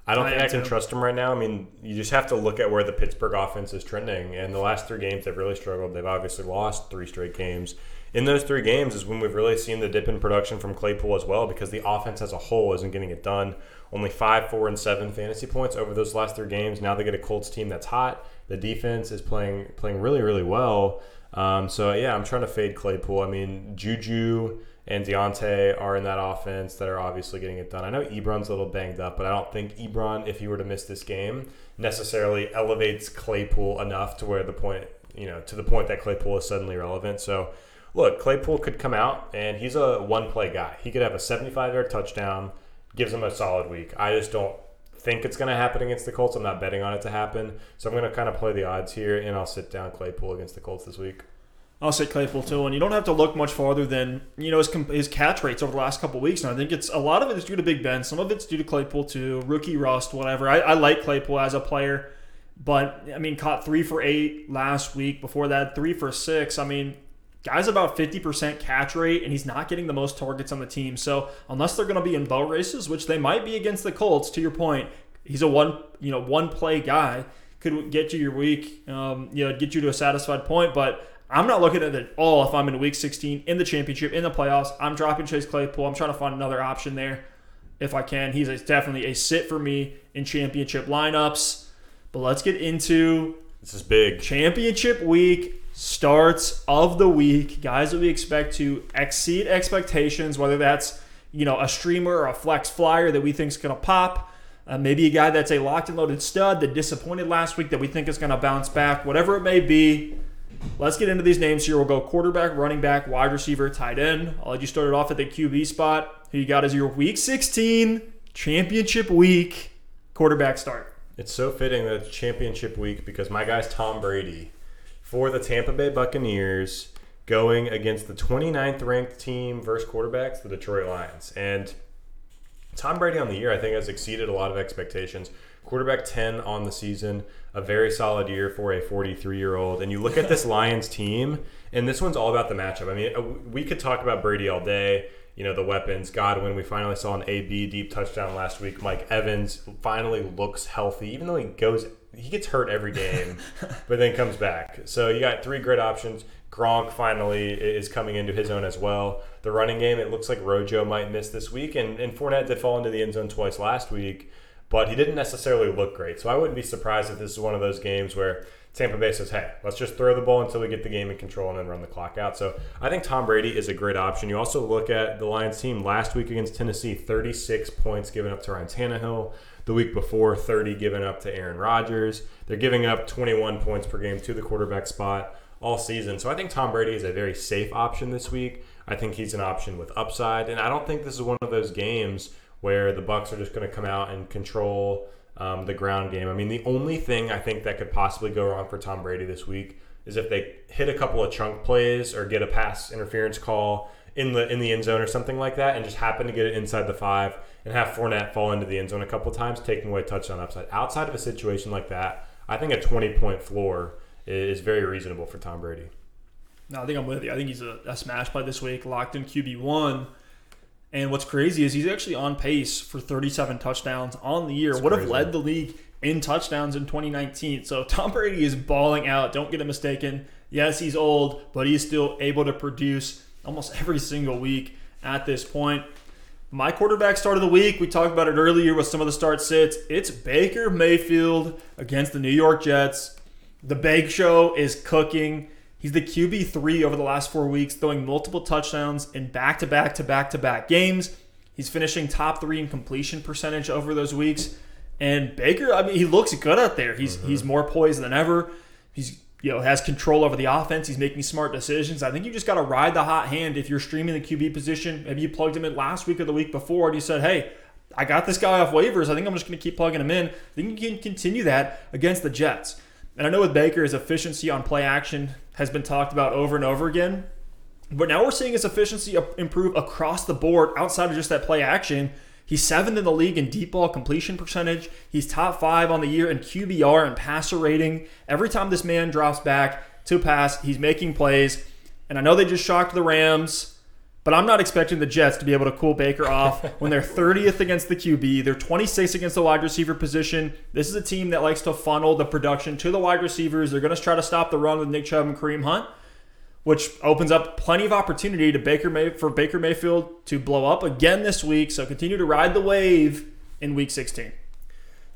I don't think I can trust him right now. I mean, you just have to look at where the Pittsburgh offense is trending. And the last 3 games, they've really struggled. They've obviously lost 3 straight games. In those 3 games is when we've really seen the dip in production from Claypool as well, because the offense as a whole isn't getting it done. Only 5, 4, and 7 fantasy points over those last 3 games. Now they get a Colts team that's hot. The defense is playing really, really well. I'm trying to fade Claypool. I mean, Juju and Deontay are in that offense that are obviously getting it done. I know Ebron's a little banged up, but I don't think Ebron, if he were to miss this game, necessarily elevates Claypool enough to where the point that Claypool is suddenly relevant. So, look, Claypool could come out, and he's a one-play guy. He could have a 75-yard touchdown, gives him a solid week. I just don't think it's going to happen against the Colts. I'm not betting on it to happen. So I'm going to kind of play the odds here, and I'll sit down Claypool against the Colts this week. I'll say Claypool too, and you don't have to look much farther than his catch rates over the last couple of weeks. And I think it's a lot of it is due to Big Ben, some of it's due to Claypool too, rookie rust, whatever. I like Claypool as a player, but I mean, caught 3 for 8 last week. Before that, 3 for 6. I mean, guy's about 50% catch rate, and he's not getting the most targets on the team. So unless they're going to be in boat races, which they might be against the Colts, to your point, he's a one play guy, could get you your week, get you to a satisfied point, but I'm not looking at it at all if I'm in Week 16, in the championship, in the playoffs. I'm dropping Chase Claypool. I'm trying to find another option there if I can. He's definitely a sit for me in championship lineups. But let's get into this is big. Championship week, starts of the week. Guys that we expect to exceed expectations, whether that's a streamer or a flex flyer that we think is going to pop. Maybe a guy that's a locked and loaded stud that disappointed last week that we think is going to bounce back. Whatever it may be. Let's get into these names here. We'll go quarterback, running back, wide receiver, tight end. I'll let you start it off at the QB spot. Who you got as your Week 16 championship week quarterback start? It's so fitting that it's championship week because my guy's Tom Brady for the Tampa Bay Buccaneers. going against the 29th-ranked team versus quarterbacks, the Detroit Lions. And Tom Brady on the year, I think, has exceeded a lot of expectations. Quarterback 10 on the season, a very solid year for a 43-year-old. And you look at this Lions team, and this one's all about the matchup. I mean, we could talk about Brady all day, you know, the weapons. Godwin, we finally saw an AB deep touchdown last week. Mike Evans finally looks healthy, even though he gets hurt every game, but then comes back. So you got three great options. Gronk finally is coming into his own as well. The running game, it looks like Rojo might miss this week, and Fournette did fall into the end zone twice last week, but he didn't necessarily look great. So I wouldn't be surprised if this is one of those games where Tampa Bay says, hey, let's just throw the ball until we get the game in control and then run the clock out. So I think Tom Brady is a great option. You also look at the Lions team last week against Tennessee, 36 points given up to Ryan Tannehill. The week before, 30 given up to Aaron Rodgers. They're giving up 21 points per game to the quarterback spot all season. So I think Tom Brady is a very safe option this week. I think he's an option with upside. And I don't think this is one of those games where the Bucs are just going to come out and control the ground game. I mean, the only thing I think that could possibly go wrong for Tom Brady this week is if they hit a couple of chunk plays or get a pass interference call in the end zone or something like that and just happen to get it inside the 5 and have Fournette fall into the end zone a couple of times, taking away touchdown upside. Outside of a situation like that, I think a 20-point floor is very reasonable for Tom Brady. No, I think I'm with you. I think he's a smash play this week, locked in QB1. And what's crazy is he's actually on pace for 37 touchdowns on the year. Would have led the league in touchdowns in 2019. So Tom Brady is balling out. Don't get it mistaken. Yes, he's old, but he's still able to produce almost every single week at this point. My quarterback start of the week, we talked about it earlier with some of the start sits. It's Baker Mayfield against the New York Jets. The Bake Show is cooking. He's the QB3 over the last 4 weeks, throwing multiple touchdowns in back-to-back games. He's finishing top 3 in completion percentage over those weeks. And Baker, I mean, he looks good out there. He's more poised than ever. He has control over the offense. He's making smart decisions. I think you just got to ride the hot hand. If you're streaming the QB position, maybe you plugged him in last week or the week before, and you said, hey, I got this guy off waivers. I think I'm just going to keep plugging him in. I think you can continue that against the Jets. And I know with Baker, his efficiency on play action has been talked about over and over again. But now we're seeing his efficiency improve across the board outside of just that play action. He's 7th in the league in deep ball completion percentage. He's top 5 on the year in QBR and passer rating. Every time this man drops back to pass, he's making plays. And I know they just shocked the Rams, but I'm not expecting the Jets to be able to cool Baker off when they're 30th against the QB. They're 26th against the wide receiver position. This is a team that likes to funnel the production to the wide receivers. They're going to try to stop the run with Nick Chubb and Kareem Hunt, which opens up plenty of opportunity to for Baker Mayfield to blow up again this week. So continue to ride the wave in Week 16.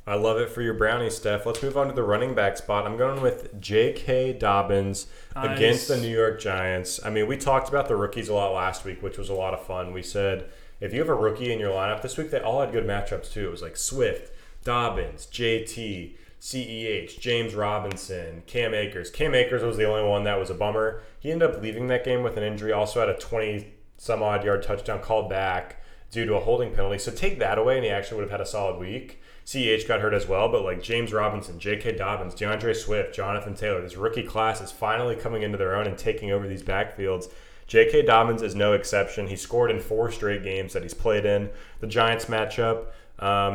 I love it for your brownies, Steph. Let's move on to the running back spot. I'm going with J.K. Dobbins against the New York Giants. I mean, we talked about the rookies a lot last week, which was a lot of fun. We said if you have a rookie in your lineup this week, they all had good matchups too. It was like Swift, Dobbins, JT, CEH, James Robinson, Cam Akers. Cam Akers was the only one that was a bummer. He ended up leaving that game with an injury. Also had a 20-some-odd yard touchdown called back due to a holding penalty. So take that away, and he actually would have had a solid week. CEH got hurt as well, but like James Robinson, J.K. Dobbins, DeAndre Swift, Jonathan Taylor, this rookie class is finally coming into their own and taking over these backfields. J.K. Dobbins is no exception. He scored in 4 straight games that he's played in. The Giants matchup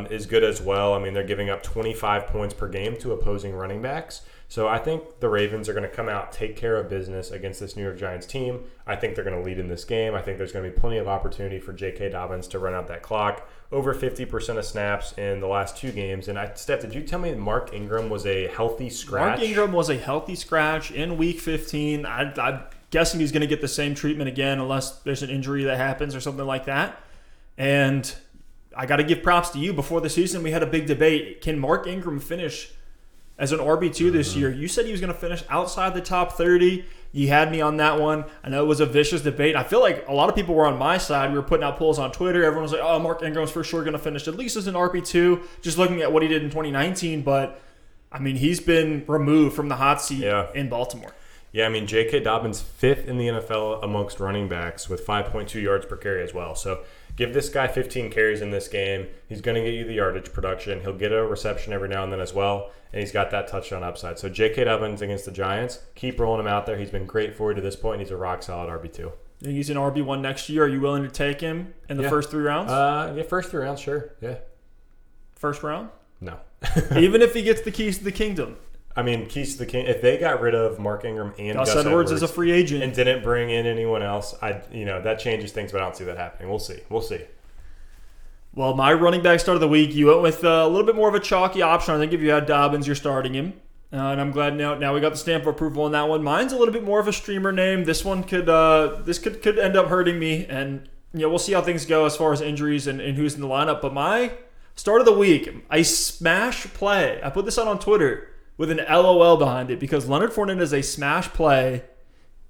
is good as well. I mean, they're giving up 25 points per game to opposing running backs. So I think the Ravens are going to come out, take care of business against this New York Giants team. I think they're going to lead in this game. I think there's going to be plenty of opportunity for J.K. Dobbins to run out that clock. Over 50% of snaps in the last 2 games. And Steph, did you tell me Mark Ingram was a healthy scratch? Mark Ingram was a healthy scratch in Week 15. I'm guessing he's going to get the same treatment again unless there's an injury that happens or something like that. And I got to give props to you. Before the season, we had a big debate. Can Mark Ingram finish as an RB2 this year? You said he was going to finish outside the top 30. You had me on that one. I know it was a vicious debate. I feel like a lot of people were on my side. We were putting out polls on Twitter. Everyone was like, oh, Mark Ingram's for sure going to finish at least as an RB2, just looking at what he did in 2019. But, I mean, he's been removed from the hot seat in Baltimore. Yeah, I mean, J.K. Dobbins, fifth in the NFL amongst running backs with 5.2 yards per carry as well. So give this guy 15 carries in this game. He's going to get you the yardage production. He'll get a reception every now and then as well, and he's got that touchdown upside. So J.K. Dobbins against the Giants, keep rolling him out there. He's been great for you to this point, and he's a rock-solid RB2. And he's an RB1 next year. Are you willing to take him in the first three rounds? Yeah, first three rounds, sure. Yeah. First round? No. Even if he gets the keys to the kingdom. I mean, keys to the king. If they got rid of Mark Ingram and Gus Edwards as a free agent and didn't bring in anyone else, that changes things. But I don't see that happening. We'll see. Well, my running back start of the week, you went with a little bit more of a chalky option. I think if you had Dobbins, you're starting him, and I'm glad now we got the stamp of approval on that one. Mine's a little bit more of a streamer name. This one could end up hurting me, and we'll see how things go as far as injuries and who's in the lineup. But my start of the week, I smash play. I put this out on Twitter with an LOL behind it because Leonard Fournette is a smash play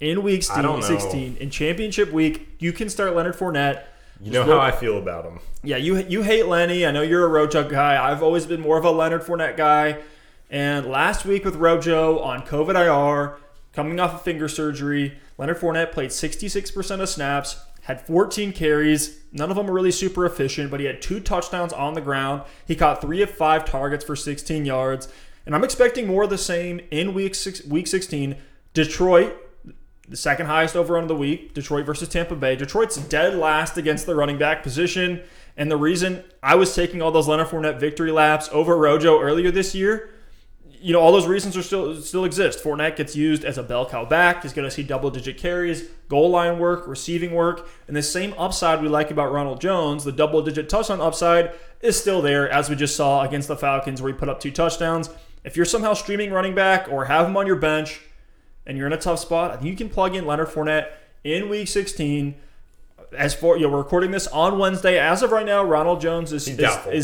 in week 16. In championship week, you can start Leonard Fournette. You know how I feel about him. Yeah, you hate Lenny. I know you're a Rojo guy. I've always been more of a Leonard Fournette guy. And last week with Rojo on COVID IR, coming off of finger surgery, Leonard Fournette played 66% of snaps, had 14 carries. None of them were really super efficient, but he had 2 touchdowns on the ground. He caught 3 of 5 targets for 16 yards. And I'm expecting more of the same in week 16. Detroit, the second highest overrun of the week. Detroit versus Tampa Bay. Detroit's dead last against the running back position. And the reason I was taking all those Leonard Fournette victory laps over Rojo earlier this year, all those reasons are still exist. Fournette gets used as a bell cow back. He's going to see double-digit carries, goal line work, receiving work. And the same upside we like about Ronald Jones, the double-digit touchdown upside, is still there, as we just saw against the Falcons where he put up 2 touchdowns. If you're somehow streaming running back or have him on your bench and you're in a tough spot, I think you can plug in Leonard Fournette in week 16. As for we're recording this on Wednesday. As of right now, Ronald Jones is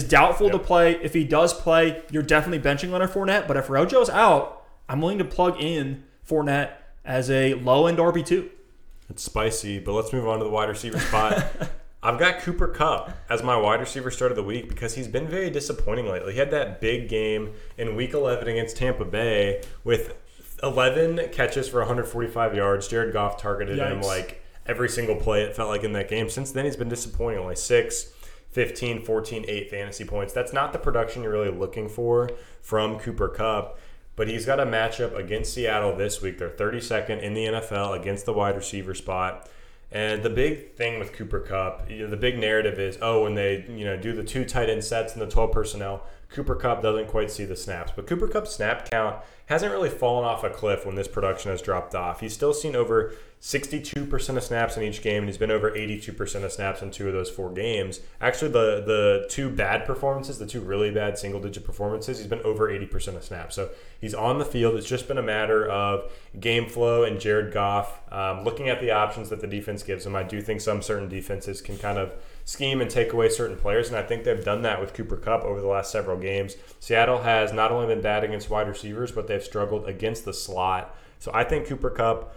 doubtful to play. If he does play, you're definitely benching Leonard Fournette. But if Rojo's out, I'm willing to plug in Fournette as a low-end RB2. It's spicy, but let's move on to the wide receiver spot. I've got Cooper Kupp as my wide receiver start of the week because he's been very disappointing lately. He had that big game in Week 11 against Tampa Bay with 11 catches for 145 yards. Jared Goff targeted him like every single play, it felt like, in that game. Since then, he's been disappointing. Only 6, 15, 14, 8 fantasy points. That's not the production you're really looking for from Cooper Kupp. But he's got a matchup against Seattle this week. They're 32nd in the NFL against the wide receiver spot. And the big thing with Cooper Kupp, the big narrative is, when they do the 2 tight end sets and the 12 personnel, Cooper Kupp doesn't quite see the snaps. But Cooper Kupp's snap count hasn't really fallen off a cliff when this production has dropped off. He's still seen over 62% of snaps in each game, and he's been over 82% of snaps in 2 of those 4 games. Actually, the 2 bad performances, the 2 really bad single-digit performances, he's been over 80% of snaps. So he's on the field. It's just been a matter of game flow and Jared Goff. Looking at the options that the defense gives him, I do think some certain defenses can kind of scheme and take away certain players, and I think they've done that with Cooper Kupp over the last several games. Seattle has not only been bad against wide receivers, but they've struggled against the slot. So I think Cooper Kupp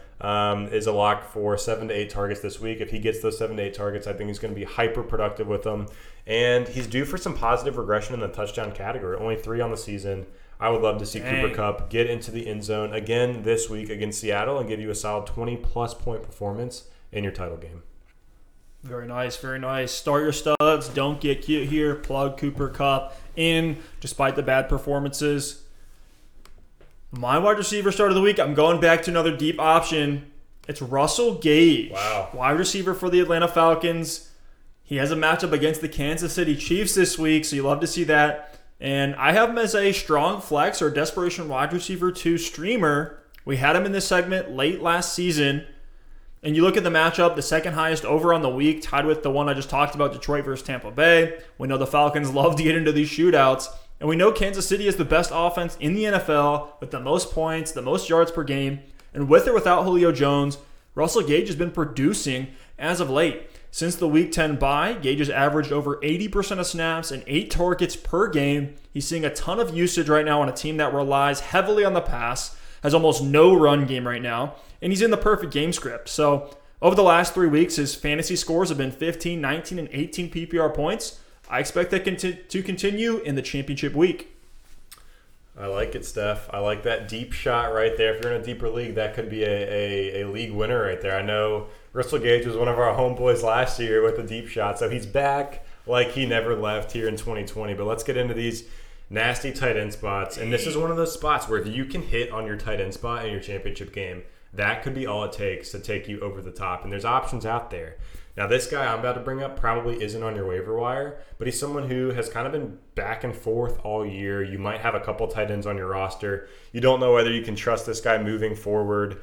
is a lock for 7 to 8 targets this week. If he gets those 7 to 8 targets, I think he's going to be hyper productive with them. And he's due for some positive regression in the touchdown category. Only 3 on the season. I would love to see Cooper Kupp get into the end zone again this week against Seattle and give you a solid 20-plus point performance in your title game. Very nice, very nice. Start your studs. Don't get cute here. Plug Cooper Kupp in despite the bad performances. My wide receiver start of the week, I'm going back to another deep option. It's Russell Gage. Wow. Wide receiver for the Atlanta Falcons. He has a matchup against the Kansas City Chiefs this week, so you love to see that. And I have him as a strong flex or desperation wide receiver 2 streamer. We had him in this segment late last season. And you look at the matchup, the second highest over on the week, tied with the one I just talked about, Detroit versus Tampa Bay. We know the Falcons love to get into these shootouts. And we know Kansas City is the best offense in the NFL with the most points, the most yards per game. And with or without Julio Jones, Russell Gage has been producing as of late. Since the Week 10 bye, Gage has averaged over 80% of snaps and 8 targets per game. He's seeing a ton of usage right now on a team that relies heavily on the pass, has almost no run game right now, and he's in the perfect game script. So over the last 3 weeks, his fantasy scores have been 15, 19, and 18 PPR points. I expect that to continue in the championship week. I like it, Steph. I like that deep shot right there. If you're in a deeper league, that could be a league winner right there. I know Russell Gage was one of our homeboys last year with a deep shot, so he's back like he never left here in 2020. But let's get into these nasty tight end spots. And this is one of those spots where if you can hit on your tight end spot in your championship game, that could be all it takes to take you over the top. And there's options out there. Now, this guy I'm about to bring up probably isn't on your waiver wire, but he's someone who has kind of been back and forth all year. You might have a couple tight ends on your roster. You don't know whether you can trust this guy moving forward.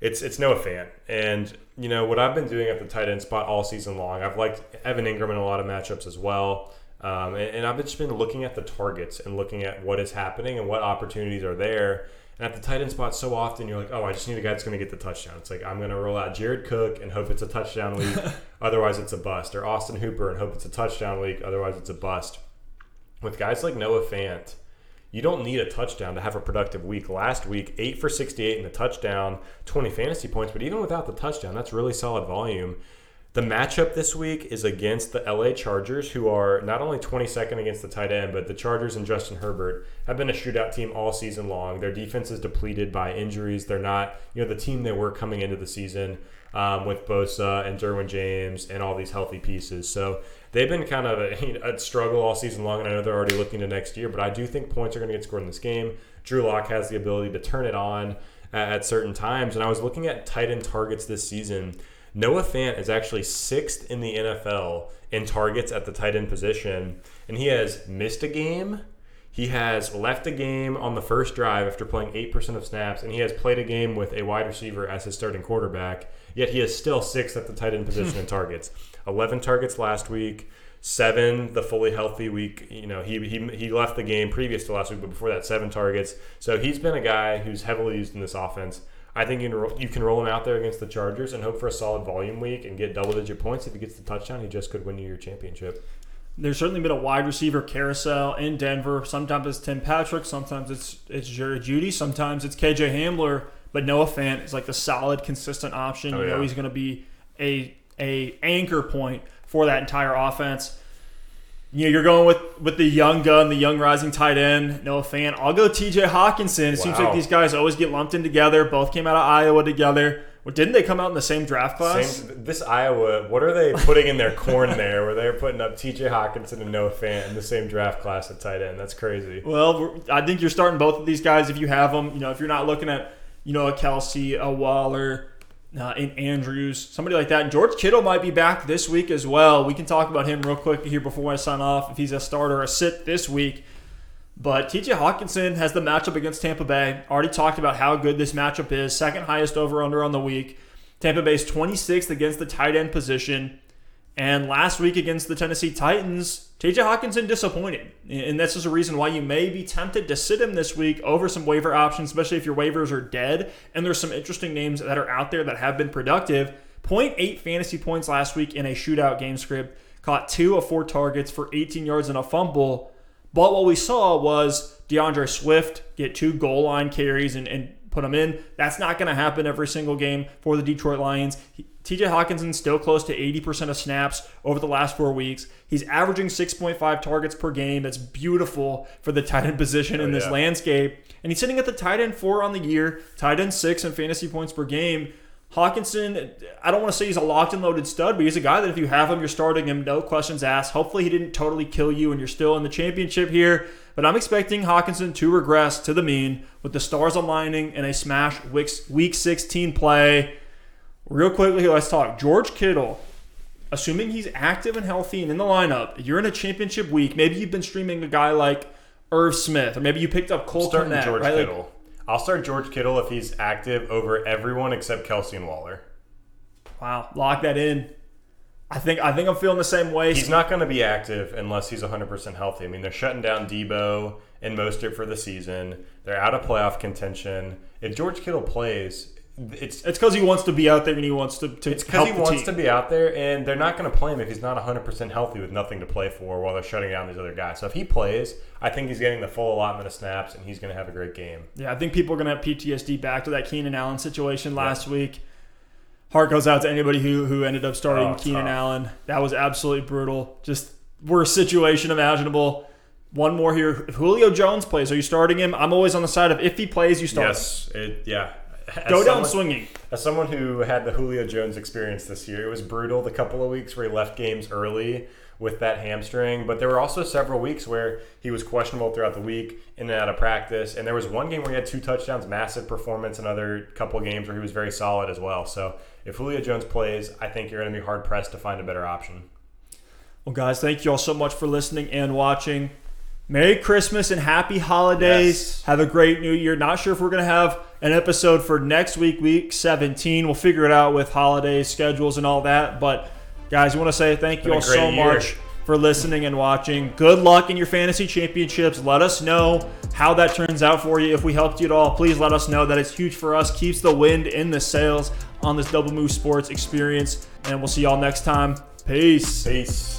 It's Noah Fant. And, you know, what I've been doing at the tight end spot all season long, I've liked Evan Ingram in a lot of matchups as well. And I've just been looking at the targets and looking at what is happening and what opportunities are there. And at the tight end spot, so often you're like, oh, I just need a guy that's going to get the touchdown. It's like, I'm going to roll out Jared Cook and hope it's a touchdown week. Otherwise, it's a bust. Or Austin Hooper and hope it's a touchdown week. Otherwise, it's a bust. With guys like Noah Fant, you don't need a touchdown to have a productive week. Last week, 8 for 68 and a touchdown, 20 fantasy points. But even without the touchdown, that's really solid volume. The matchup this week is against the LA Chargers, who are not only 22nd against the tight end, but the Chargers and Justin Herbert have been a shootout team all season long. Their defense is depleted by injuries. They're not, you know, the team they were coming into the season with Bosa and Derwin James and all these healthy pieces. So they've been kind of a struggle all season long, and I know they're already looking to next year, but I do think points are going to get scored in this game. Drew Lock has the ability to turn it on at certain times, and I was looking at tight end targets this season. Noah Fant is actually 6th in the NFL in targets at the tight end position, and he has missed a game. He has left a game on the first drive after playing 8% of snaps, and he has played a game with a wide receiver as his starting quarterback, yet he is still 6th at the tight end position in targets. 11 targets last week, 7 the fully healthy week. You know, he left the game previous to last week, but before that, 7 targets. So he's been a guy who's heavily used in this offense. I think you can roll him out there against the Chargers and hope for a solid volume week and get double-digit points. If he gets the touchdown, he just could win you your championship. There's certainly been a wide receiver carousel in Denver. Sometimes it's Tim Patrick. Sometimes it's Jerry Jeudy. Sometimes it's KJ Hamler. But Noah Fant is like the solid, consistent option. Oh, yeah. You know he's going to be a anchor point for that entire offense. You know, you're going with the young gun, the young rising tight end, Noah Fant. I'll go TJ Hawkinson. It seems like these guys always get lumped in together. Both came out of Iowa together. Well, didn't they come out in the same draft class? This Iowa, what are they putting in their corn there where they're putting up TJ Hawkinson and Noah Fant in the same draft class at tight end? That's crazy. Well, I think you're starting both of these guys if you have them. You know, if you're not looking at, you know, a Kelce, a Waller, and Andrews, somebody like that. And George Kittle might be back this week as well. We can talk about him real quick here before I sign off if he's a starter or a sit this week. But TJ Hawkinson has the matchup against Tampa Bay. Already talked about how good this matchup is. Second highest over-under on the week. Tampa Bay's 26th against the tight end position. And last week against the Tennessee Titans, TJ Hawkinson disappointed. And this is a reason why you may be tempted to sit him this week over some waiver options, especially if your waivers are dead. And there's some interesting names that are out there that have been productive. 0.8 fantasy points last week in a shootout game script. Caught 2 of 4 targets for 18 yards and a fumble. But what we saw was DeAndre Swift get 2 goal line carries and put them in. That's not going to happen every single game for the Detroit Lions. TJ Hawkinson still close to 80% of snaps over the last 4 weeks. He's averaging 6.5 targets per game. That's beautiful for the tight end position in this landscape. And he's sitting at the tight end 4 on the year, tight end 6 in fantasy points per game. Hawkinson, I don't want to say he's a locked and loaded stud, but he's a guy that if you have him, you're starting him, no questions asked. Hopefully he didn't totally kill you and you're still in the championship here. But I'm expecting Hawkinson to regress to the mean with the stars aligning in a smash Week 16 play. Real quickly here, let's talk. George Kittle, assuming he's active and healthy and in the lineup, you're in a championship week. Maybe you've been streaming a guy like Irv Smith, or maybe you picked up Cole Kmet. George Kittle. Like, I'll start George Kittle if he's active over everyone except Kelce and Waller. Wow, lock that in. I think I'm feeling the same way. He's not going to be active unless he's 100% healthy. I mean, they're shutting down Debo and Mostert for the season. They're out of playoff contention. If George Kittle plays, it's because he wants to be out there and he wants to it's because he wants to be out there, and they're not going to play him if he's not 100% healthy with nothing to play for while they're shutting down these other guys. So if he plays, I think he's getting the full allotment of snaps and he's going to have a great game. Yeah, I think people are going to have PTSD back to that Keenan Allen situation last week. Heart goes out to anybody who ended up starting Keenan Allen. That was absolutely brutal. Just worst situation imaginable. One more here. If Julio Jones plays, are you starting him? I'm always on the side of if he plays, you start him. Yeah. Go down swinging. As someone who had the Julio Jones experience this year, it was brutal the couple of weeks where he left games early with that hamstring. But there were also several weeks where he was questionable throughout the week, in and out of practice. And there was one game where he had 2 touchdowns, massive performance, another couple games where he was very solid as well. So if Julio Jones plays, I think you're going to be hard-pressed to find a better option. Well, guys, thank you all so much for listening and watching. Merry Christmas and happy holidays. Yes. Have a great new year. Not sure if we're going to have an episode for next week, week 17. We'll figure it out with holidays, schedules, and all that. But, guys, we want to say thank you all so much for listening and watching. Good luck in your fantasy championships. Let us know how that turns out for you. If we helped you at all, please let us know. That it's huge for us. Keeps the wind in the sails on this Double Move Sports experience. And we'll see you all next time. Peace. Peace.